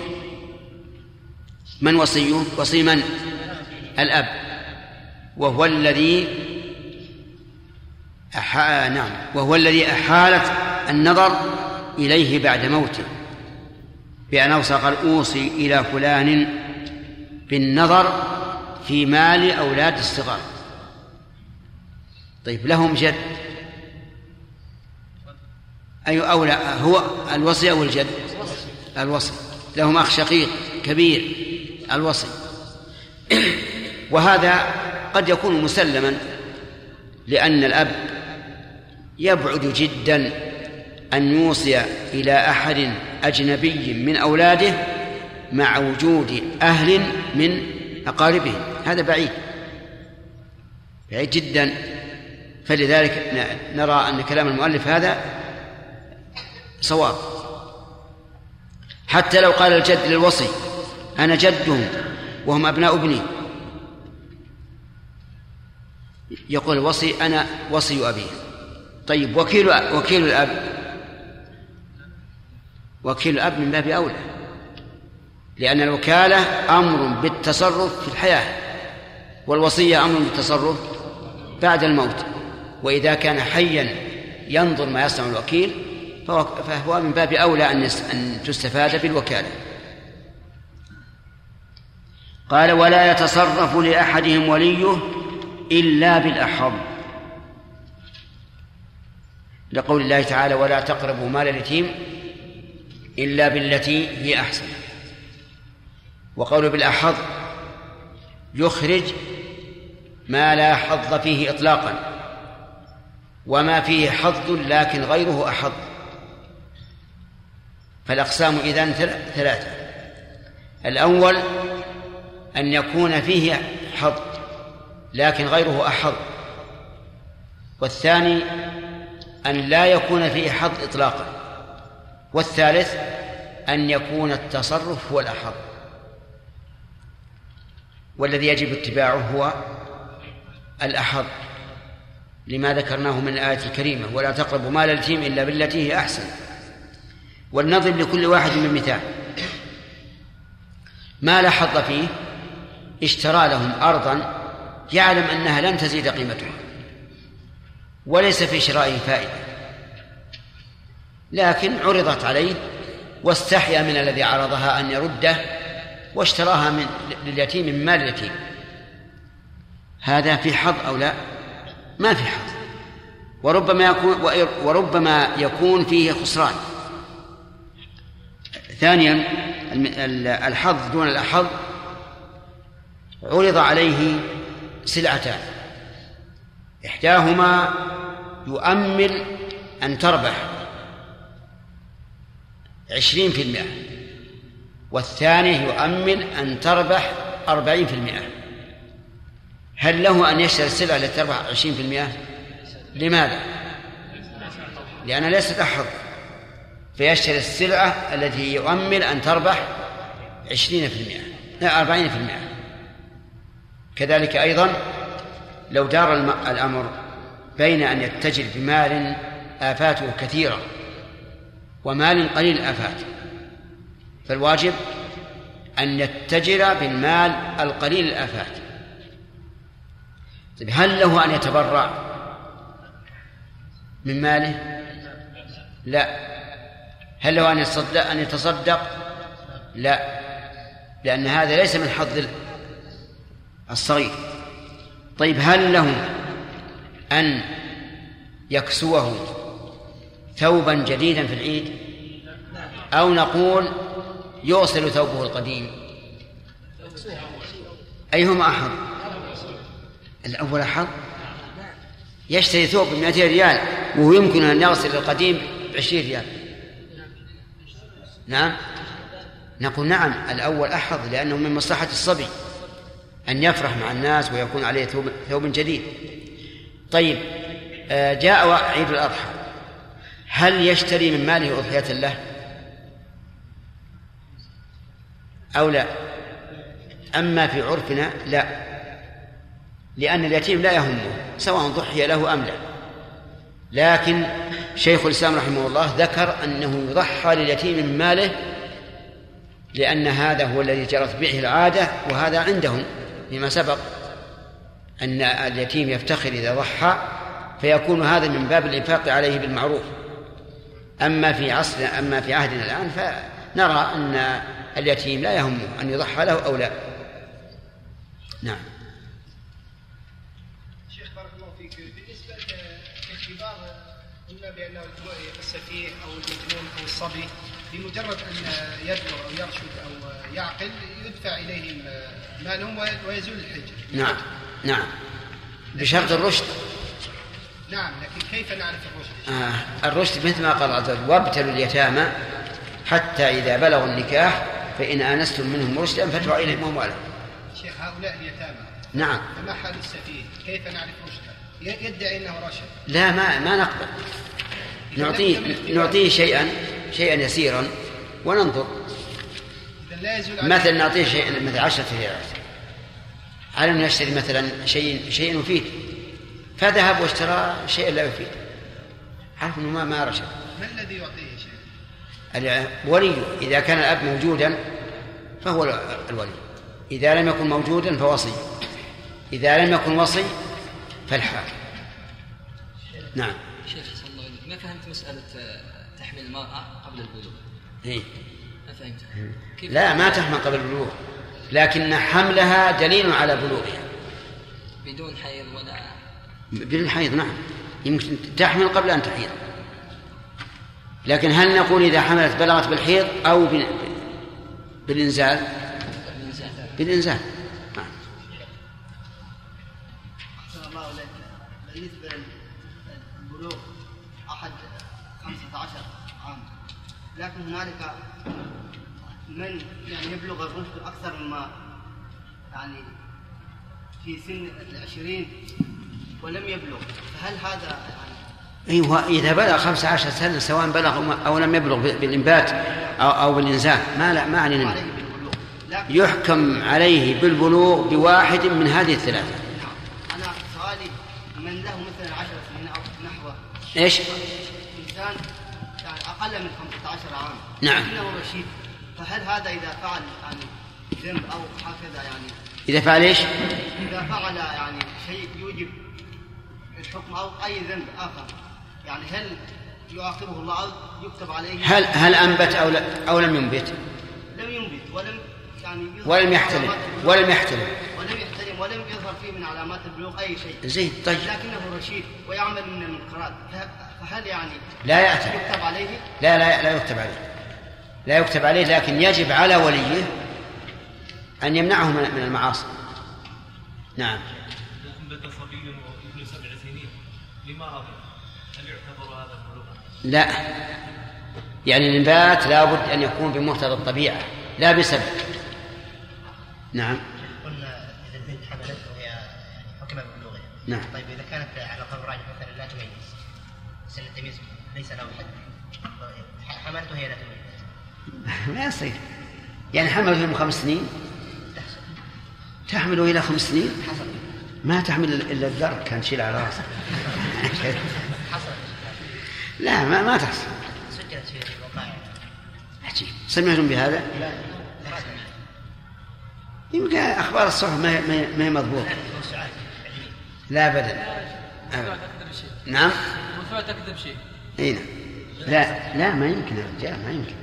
من وصيه؟ وصي من؟ الأب، وهو الذي أحالت النظر إليه بعد موته، بأن أوصى قال أوصي إلى فلان بالنظر في مال أولاد الصغار. طيب لهم جد، أي أو لا، هو الوصي أو الجد؟ الوصي. لهم أخ شقيق كبير، الوصي. وهذا قد يكون مسلما، لأن الأب يبعد جدا أن يوصي إلى أحد أجنبي من أولاده مع وجود أهل من أقاربه، هذا بعيد بعيد جدا. فلذلك نرى أن كلام المؤلف هذا صواب. حتى لو قال الجد للوصي أنا جدهم وهم أبناء ابني، يقول الوصي أنا وصي أبي. طيب وكيل الأب، وكيل الأب من باب أولى، لأن الوكالة أمر بالتصرف في الحياة، والوصية أمر بالتصرف بعد الموت. وإذا كان حيا ينظر ما يصنع الوكيل فهو من باب أولى أن تستفاد بالوكالة. قال ولا يتصرف لأحدهم وليه إلا بالأحر، لقول الله تعالى ولا تقربوا مال اليتيم إلا بالتي هي أحسن. وقوله بالأحظ يخرج ما لا حظ فيه إطلاقا، وما فيه حظ لكن غيره أحظ. فالأقسام إذن ثلاثة: الأول أن يكون فيه حظ لكن غيره أحظ، والثاني أن لا يكون فيه حظ إطلاقا، والثالث أن يكون التصرف هو الأحظ. والذي يجب اتباعه هو الأحظ، لما ذكرناه من الآية الكريمة ولا تقربوا مال اليتيم إلا بالتي هي أحسن. ولنضرب لكل واحد من مثال. ما لا حظ فيه اشترى لهم أرضا يعلم أنها لن تزيد قيمتها وليس في شرائه فائدة، لكن عرضت عليه واستحيا من الذي عرضها أن يرده واشتراها لليتيم من مال اليتيم. هذا في حظ أو لا؟ ما في حظ، وربما يكون فيه خسران. ثانيا الحظ دون الأحظ: عرض عليه سلعتان، إحداهما يؤمل أن تربح 20%، والثاني يؤمل أن تربح 40%. هل له أن يشتري السلعة التي تربح 20%؟ لماذا؟ لأنها ليست أحظ، فيشتري السلعة التي يؤمل أن تربح 40%. كذلك أيضا لو دار الأمر بين أن يتجر بمال آفاته كثيرة ومال قليل آفاته، فالواجب أن يتجر بالمال القليل الآفات. طيب هل له أن يتبرع من ماله؟ لا. هل له أن يتصدق؟ لا، لأن هذا ليس من حظ الصغير. طيب هل لهم أن يكسوه ثوبا جديدا في العيد، أو نقول يغسل ثوبه القديم؟ أيهما أحظ؟ الأول أحظ، يشتري ثوب ب200 ريال وهو يمكن أن يغسل القديم ب20 ريال. نعم، نقول نعم الأول أحظ، لأنه من مصلحة الصبي أن يفرح مع الناس ويكون عليه ثوب جديد. طيب جاء عيد الأضحى، هل يشتري من ماله أضحية له أو لا؟ أما في عرفنا لا، لأن اليتيم لا يهمه سواء ضحي له أم لا. لكن شيخ الإسلام رحمه الله ذكر أنه يضحى لليتيم من ماله لأن هذا هو الذي جرت به العادة، وهذا عندهم لما سبق أن اليتيم يفتخر إذا ضحى، فيكون هذا من باب الإنفاق عليه بالمعروف. أما في عهدنا الآن فنرى أن اليتيم لا يهمه أن يضحى له أو لا. نعم. شيخ بارك الله فيك، بالنسبة للكبار قلنا بأن السفيه أو المجنون أو الصبي بمجرد أن يبلغ أو يرشد أو يعقل يدفع إليهم مالهم ويزول الحجر. نعم نعم، بشرط الرشد. نعم، لكن كيف نعرف الرشد؟ الرشد مثل ما قال عز وجل: وابتلوا اليتامى حتى إذا بلغوا النكاح فإن آنستم منهم رشدا فادفعوا إليهم أموالهم. شيخ، هؤلاء اليتامى نعم، فما حال السفيه؟ كيف نعرف رشده؟ يدعي أنه رشد. لا، ما نقبل. نعطيه شيئا يسيرا وننظر. مثلا نعطيه شيئا مثل 10 ريالات على أن يشتري مثلا شيء يفيد، فذهب واشترى شيئا لا يفيد، عرف أنه ما رشد. ما الذي يعطيه شيء؟ الولي. إذا كان الأب موجودا فهو الولي، إذا لم يكن موجودا فوصي، إذا لم يكن وصي فالحاكم. نعم. شيخ صلى الله عليه وسلم، ما فهمت مسألة تحمل المرأة قبل البلوغ. إيه؟ ما فهمتها. لا، ما تحمل قبل البلوغ، لكن حملها دليل على بلوغها. بدون حيض ولا بدون حيض؟ نعم، يمكن تحمل قبل أن تحيض، لكن هل نقول إذا حملت بلغت بالحيض أو بالإنزال؟ بالإنزال. نعم. أحسن الله إليك. بالنسبة للبلوغ أحد 15 عام، لكن هنالك من يعني يبلغ الرشد أكثر مما يعني في سن 20 ولم يبلغ، فهل هذا يعني؟ أيوه، إذا بلغ 15 سنة سواء بلغ أو لم يبلغ بالإنبات أو بالإنزال ما علينا، يحكم عليه بالبلوغ بواحد من هذه الثلاثة. أنا سؤالي، من له مثلا 10 سنين أو نحوه، إيش؟ إنسان يعني أقل من 15 عام. نعم. إنه رشيد، فهل هذا إذا فعل يعني ذنب أو هكذا يعني؟ إذا فعل إيش؟ إذا فعل يعني شيء يوجب الحكم أو أي ذنب آخر، يعني هل يعاقبه الله أو يكتب عليه؟ هل أنبت أو لم ينبت؟ لم ينبت ولم يحتلم ولم يظهر فيه من علامات البلوغ أي شيء. زين، طيب. لكنه رشيد ويعمل من المنكرات، فهل يعني لا يأتي يكتب عليه؟ لا يكتب عليه، لكن يجب على وليه أن يمنعه من المعاصي. نعم. أنبت صبي وابن 7 سنين لمرض، هل يعتبر هذا بلوغا؟ لا، يعني النبات لابد أن يكون بمقتضى الطبيعة لا بسبب. نعم. قلنا إذا البنت حملت وهي حكمت ببلوغها. نعم. طيب إذا كانت على قول راجح مثلا لا تميز، سن التمييز ليس له حد، حملت وهي لا تميز ما يصير. يعني حملت من 5 سنين تحمله إلى 5 سنين حصل. ما تحمل إلا الذر كان شيل على رأسه حصل. لا، ما تحصل. سجلت في الوقائع. عجيب، سمعتم بهذا؟ لا، يمكن أخبار الصحف ما هي مضبوطة. لا أبدا. نعم. وفاة تكذب شيء. أين؟ لا، ما يمكن يا رجال، ما يمكن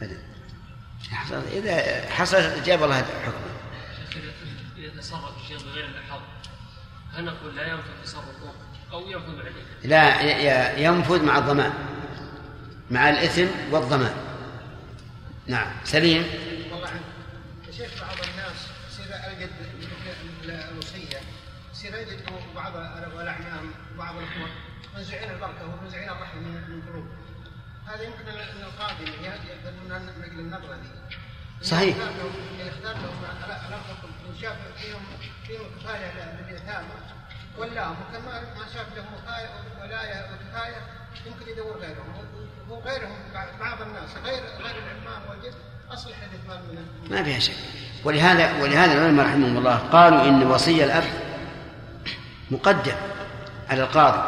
أبدا. إذا حصلت جاب الله حكمه. إذا تصرف شيء غير الحظ، هل نقول لا ينفذ تصرفه أو ينفذ عليه؟ لا، ينفذ مع الضمان، مع الإثم والضمان. نعم. سليم. شيخ، بعض الناس سير أجد الوصية، سير أجد بعض الأعمام بعض الأخوة منزعين البركة ومنزعين الرحم من القلوب. هذا يمكن أن القاضي يقبل النظرة دي. صحيح. يختار لهم رفق وشاف فيهم كفاية لليتامى ولا ما شاف لهم ولاية وكفاية يمكن يدور غيرهم. هو غيرهم بعض الناس غير العمام وجد أصلح الإثمان منه. ما فيها شك. ولهذا العلماء رحمهم الله قالوا إن وصي الأب مقدم على القاضي،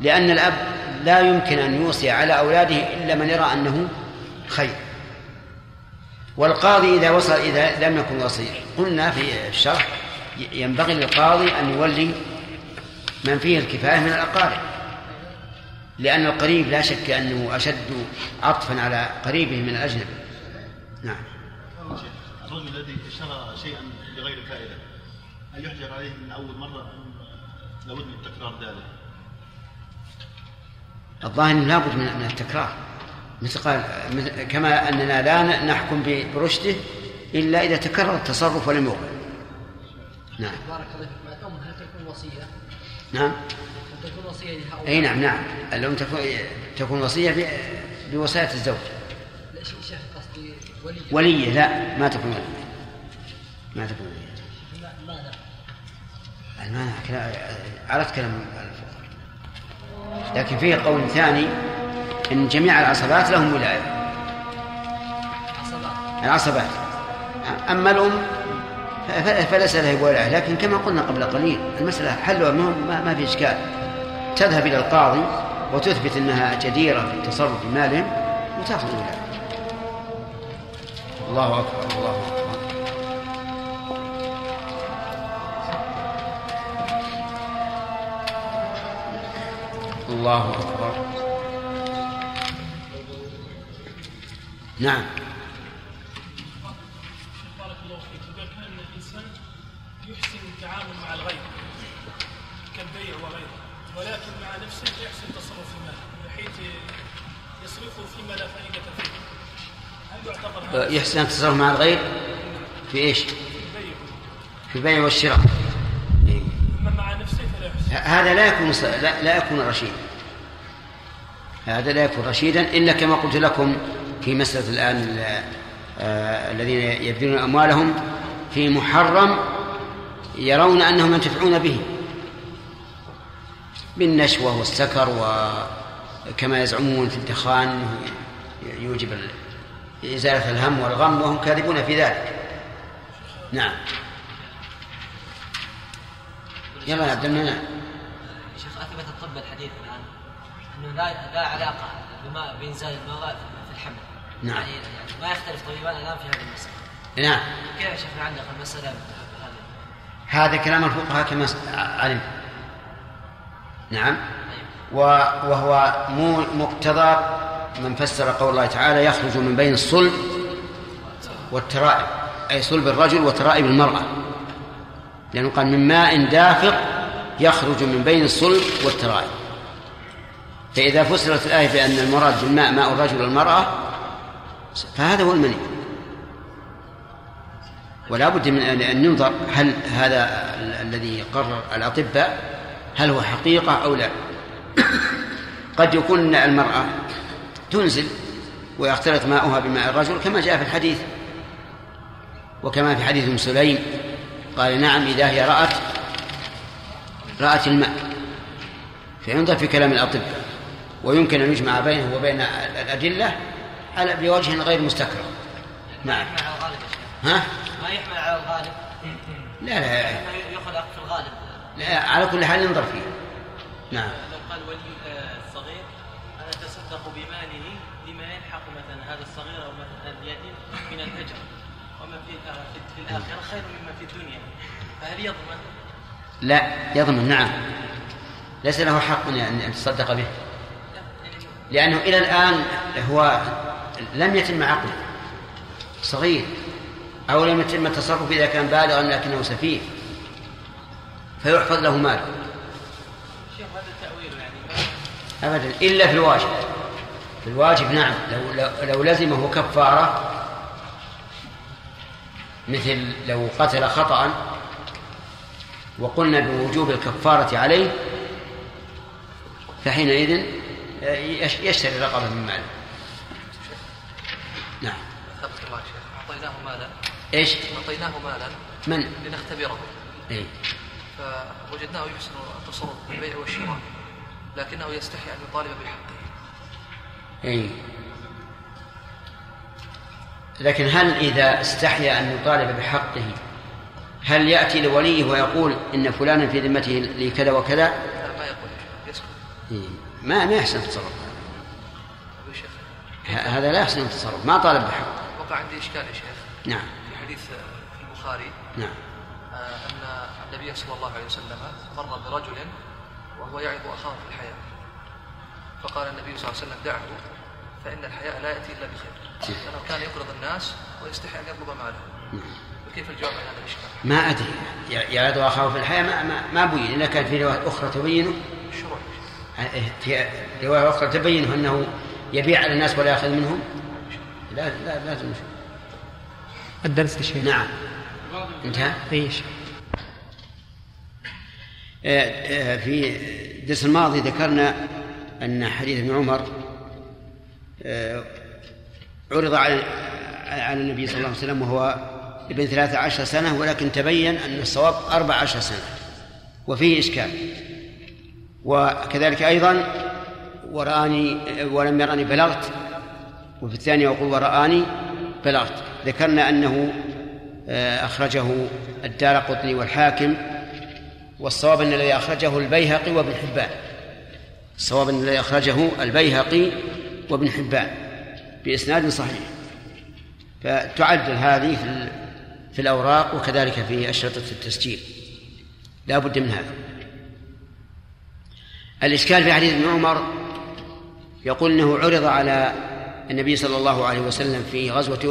لأن الأب لا يمكن أن يوصي على أولاده إلا من يرى أنه خير. والقاضي إذا وصل إذا لم يكن وصيا، قلنا في الشرح ينبغي للقاضي أن يولي من فيه الكفاية من الأقارب، لأن القريب لا شك أنه أشد عطفا على قريبه من الأجنبي. نعم. الرجل الذي اشترى شيئا بغير فائدة هل يحجر عليه من أول مرة أم لابد من تكرار ذلك؟ الظاهر أنه لابد من التكرار، مثل قال كما أننا لا نحكم برشده إلا إذا تكرر التصرف ولم يقبل. نعم. بارك الله فيك. أم هل تكون وصية؟ نعم. تكون وصية لهؤلاء. أي نعم نعم. اللهم تكون وصية بوصاية الزوج. ليش شيخ قصدي ولية؟ لا ما تكون ولية. ما تكون ولية. المانع. المانع عرفت كلام الفقهاء. لكن فيه قول ثاني إن جميع العصبات لهم ولاية. العصبات. أما الأم فليس لها ولاية، لكن كما قلنا قبل قليل المسألة حلوة ما في إشكال، تذهب إلى القاضي وتثبت أنها جديرة في التصرف بمالهم وتأخذ ولاية. الله أكبر الله أكبر. الله أكبر. نعم. بارك الله فيك. إذا كان الإنسان يحسن التعامل مع الغير كالبيع وغيره، ولكن مع نفسه يحسن التصرف في ماله بحيث يصرفه فيما لا فائدة فيه، هل يعتبر يحسن التصرف مع الغير في إيش؟ في البيع والشراء. أما مع نفسه فلا يحسن. هذا لا يكون رشيدا. هذا لا يكون رشيدا إلا كما قلت لكم في مسألة الآن الذين يبذلون أموالهم في محرم يرون أنهم ينتفعون به بالنشوة والسكر، وكما يزعمون في الدخان يوجب إزالة الهم والغم، وهم كاذبون في ذلك. نعم. يلا يا عبد المنان. الشيخ أثبت الطب الحديث الآن أنه لا علاقة بإنزال المرأة في الحمل. نعم. يعني ما يختلف طبيبان الآن في هذه المسألة. نعم. كيف شفنا عندك المسألة بهذا؟ هذا كلام الفقهاء كما علم. نعم. وهو مقتضى من فسر قول الله تعالى يخرج من بين الصلب والترائب، أي صلب الرجل وترائب المرأة، لأنه قال من ماء دافق يخرج من بين الصلب والترائب. فإذا فسرت الآية بأن المراد بالماء ماء الرجل والمرأة فهذا هو المني. ولا بد من أن ننظر هل هذا الذي قرر الأطباء هل هو حقيقة أو لا. قد يكون المرأة تنزل ويختلط ماؤها بماء الرجل كما جاء في الحديث، وكما في حديث أم سليم قال نعم إذا هي رأت الماء. فينظر في كلام الأطباء، ويمكن أن يجمع بينه وبين الأدلة على بوجه غير مستكره. نعم. ها؟ ما يحمل على الغالب. لا. يخلق في الغالب. لا، على كل حال ننظر فيه. نعم. لو قال ولي الصغير أنا أتصدق بماله لما يلحق مثلا هذا الصغير أو مثلا اليتيم من الأجر، وما في الآخرة خير مما في الدنيا، فهل يضمن؟ لا يضمن. نعم. ليس له حق أن يتصدق به، لأنه إلى الآن هو لم يتم عقله، صغير، أو لم يتم التصرف إذا كان بالغا لكنه سفيه، فيحفظ له ماله. شيخ هذا التأويل يعني؟ أبدا، إلا في الواجب. في الواجب نعم، لو لزمه كفارة، مثل لو قتل خطأ وقلنا بوجوب الكفارة عليه، فحينئذ يشتري رقبة من ماله. نعم. ثبت الله شيخ. أعطيناه مالا. إيش؟ أعطيناه مالا. من؟ لنختبره. إيه. فوجدناه يحسن التصرف بالبيع والشراء، لكنه يستحي أن يطالب بحقه. إيه. لكن هل إذا استحي أن يطالب بحقه هل يأتي لوليه ويقول إن فلانا في ذمته لي كذا وكذا؟ لا، ما يقول. يسكت. ما يحسن التصرف. هذا لا يحسن التصرف، ما طالب بحق. وقع عندي إشكال يا شيخ. نعم. في حديث البخاري. نعم. أن النبي صلى الله عليه وسلم مر برجل وهو يعظ أخاه في الحياة، فقال النبي صلى الله عليه وسلم: دعه فإن الحياء لا يأتي إلا بخير. لأنه كان يقرض الناس ويستحي أن يطلب ماله. وكيف الجواب عن هذا الإشكال؟ ما أدري. يعظ أخاه في الحياة ما بين، إلا كان في رواية أخرى تبينه. الشروع. في رواية أخرى تبينه أنه يبيع على الناس ولا يأخذ منهم. لا لا لازم نشوف الدرس الشيء. نعم انتهى. ايش في الدرس الماضي ذكرنا أن حديث ابن عمر عرض على النبي صلى الله عليه وسلم وهو ابن 13 سنة، ولكن تبين أن الصواب 14 سنة، وفيه إشكال. وكذلك أيضا ولم يراني بلغت، وفي الثانية يقول ورآني بلغت. ذكرنا أنه أخرجه الدارقطني والحاكم، والصواب أن الذي أخرجه البيهقي وابن حبان. الصواب أن الذي أخرجه البيهقي وابن حبان بإسناد صحيح. فتعدل هذه في الأوراق، وكذلك في أشرطة التسجيل، لا بد من هذا. الإشكال في حديث ابن عمر يقول أنه عرض على النبي صلى الله عليه وسلم في غزوة أحد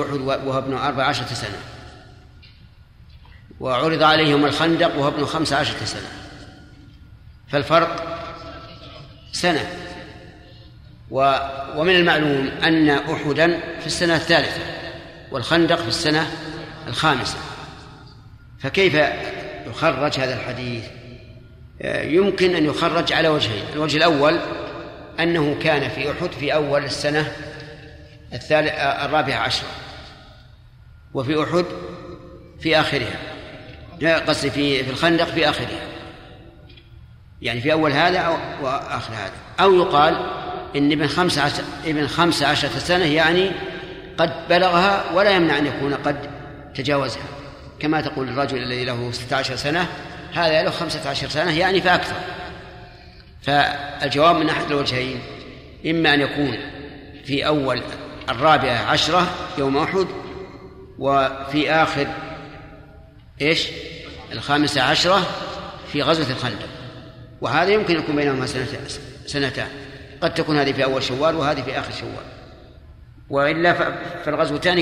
وهو ابن 14 سنة، وعرض عليهم الخندق وهو ابن 15 سنة، فالفرق 1 سنة. ومن المعلوم أن أحدا في السنة 3 والخندق في السنة 5، فكيف يخرج هذا الحديث؟ يمكن أن يخرج على وجهين. الوجه الأول أنه كان في أحد في أول السنة 14، وفي أحد في آخرها، قصدي في الخندق في آخرها، يعني في أول هذا أو آخر هذا. أو يقال إن ابن 15 سنة يعني قد بلغها، ولا يمنع أن يكون قد تجاوزها، كما تقول الرجل الذي له 16 سنة هذا له 15 سنة يعني فأكثر. فالجواب من أحد الوجهين: إما أن يكون في أول 14 يوم أحد، وفي آخر إيش 15 في غزوة الخندق، وهذا يمكن أن يكون بينهما سنتان، قد تكون هذه في أول شوال وهذه في آخر شوال، وإلا فالغزوتان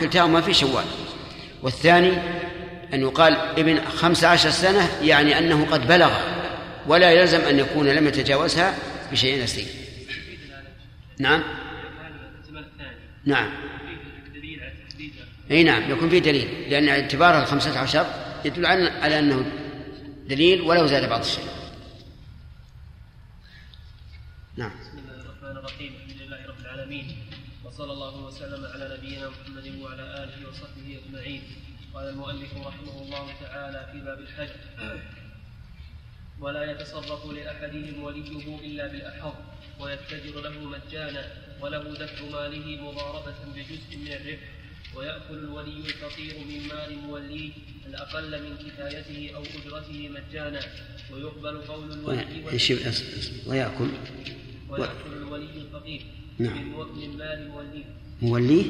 كلتاهما في شوال. والثاني أن يقال ابن 15 سنة يعني أنه قد بلغ، ولا يلزم أن يكون لم يتجاوزها بشيء نسيء. نعم نعم أي نعم، يكون فيه دليل، لأن اعتبارها 15 يدل على أنه دليل ولو زاد بعض الشيء. نعم. بسم الله الرحمن الرحيم، الحمد لله رب العالمين، وصلى الله وسلم على نبينا محمد وعلى آله وصحبه أجمعين. قال المؤلف رحمه الله تعالى في باب الحج: ولا يتصرف لأحدهم وليه إلا بالأحر، ويتجر له مجانا، وله دفع ماله مضاربة بجزء من الربح، ويأكل الولي الفقير من مال موليه الأقل من كفايته أو أجرته مجانا، ويقبل قول الولي ويأكل الولي الفقير. نعم. من مال موليه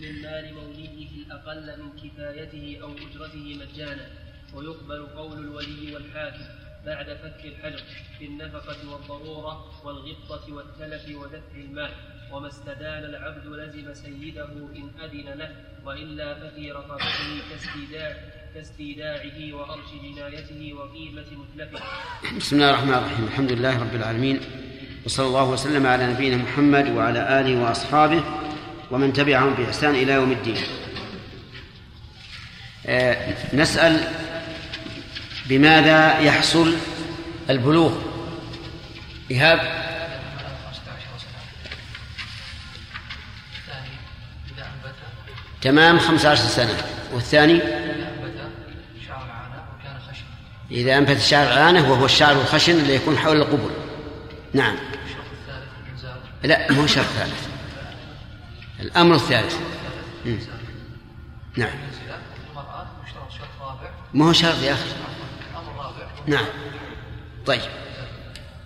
من مال موليه الأقل من كفايته أو أجرته مجانا، ويقبل قول الولي والحاكم بعد فك الحجر في النفقة والضرورة والغبطة والتلف ودفع المال، وما استدان العبد لزم سيده إن أذن له، وإلا ففي رقبته كاستيداعه وأرش جنايته وقيمة متلفه. بسم الله الرحمن الرحيم، الحمد لله رب العالمين، وصلى الله وسلم على نبينا محمد وعلى آله وأصحابه ومن تبعهم بإحسان إلى يوم الدين. نسأل: بماذا يحصل البلوغ؟ إيهاب؟ تمام 15 سنة. والثاني إذا أنبت الشعر العانة، وهو الشعر الخشن اللي يكون حول القبل. نعم. لا، مو شرط ثالث، الأمر الثالث. نعم. ما هو شرط يا أخي. نعم طيب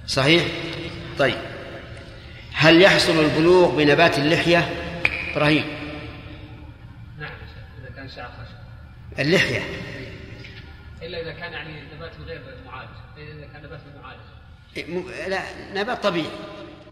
صحيح. طيب هل يحصل البلوغ بنبات اللحية إبراهيم؟ نعم إذا كان شعر خشب اللحية إلا إذا كان يعني نبات غير معالج. إذا كان نبات معالج لا نبات طبيعي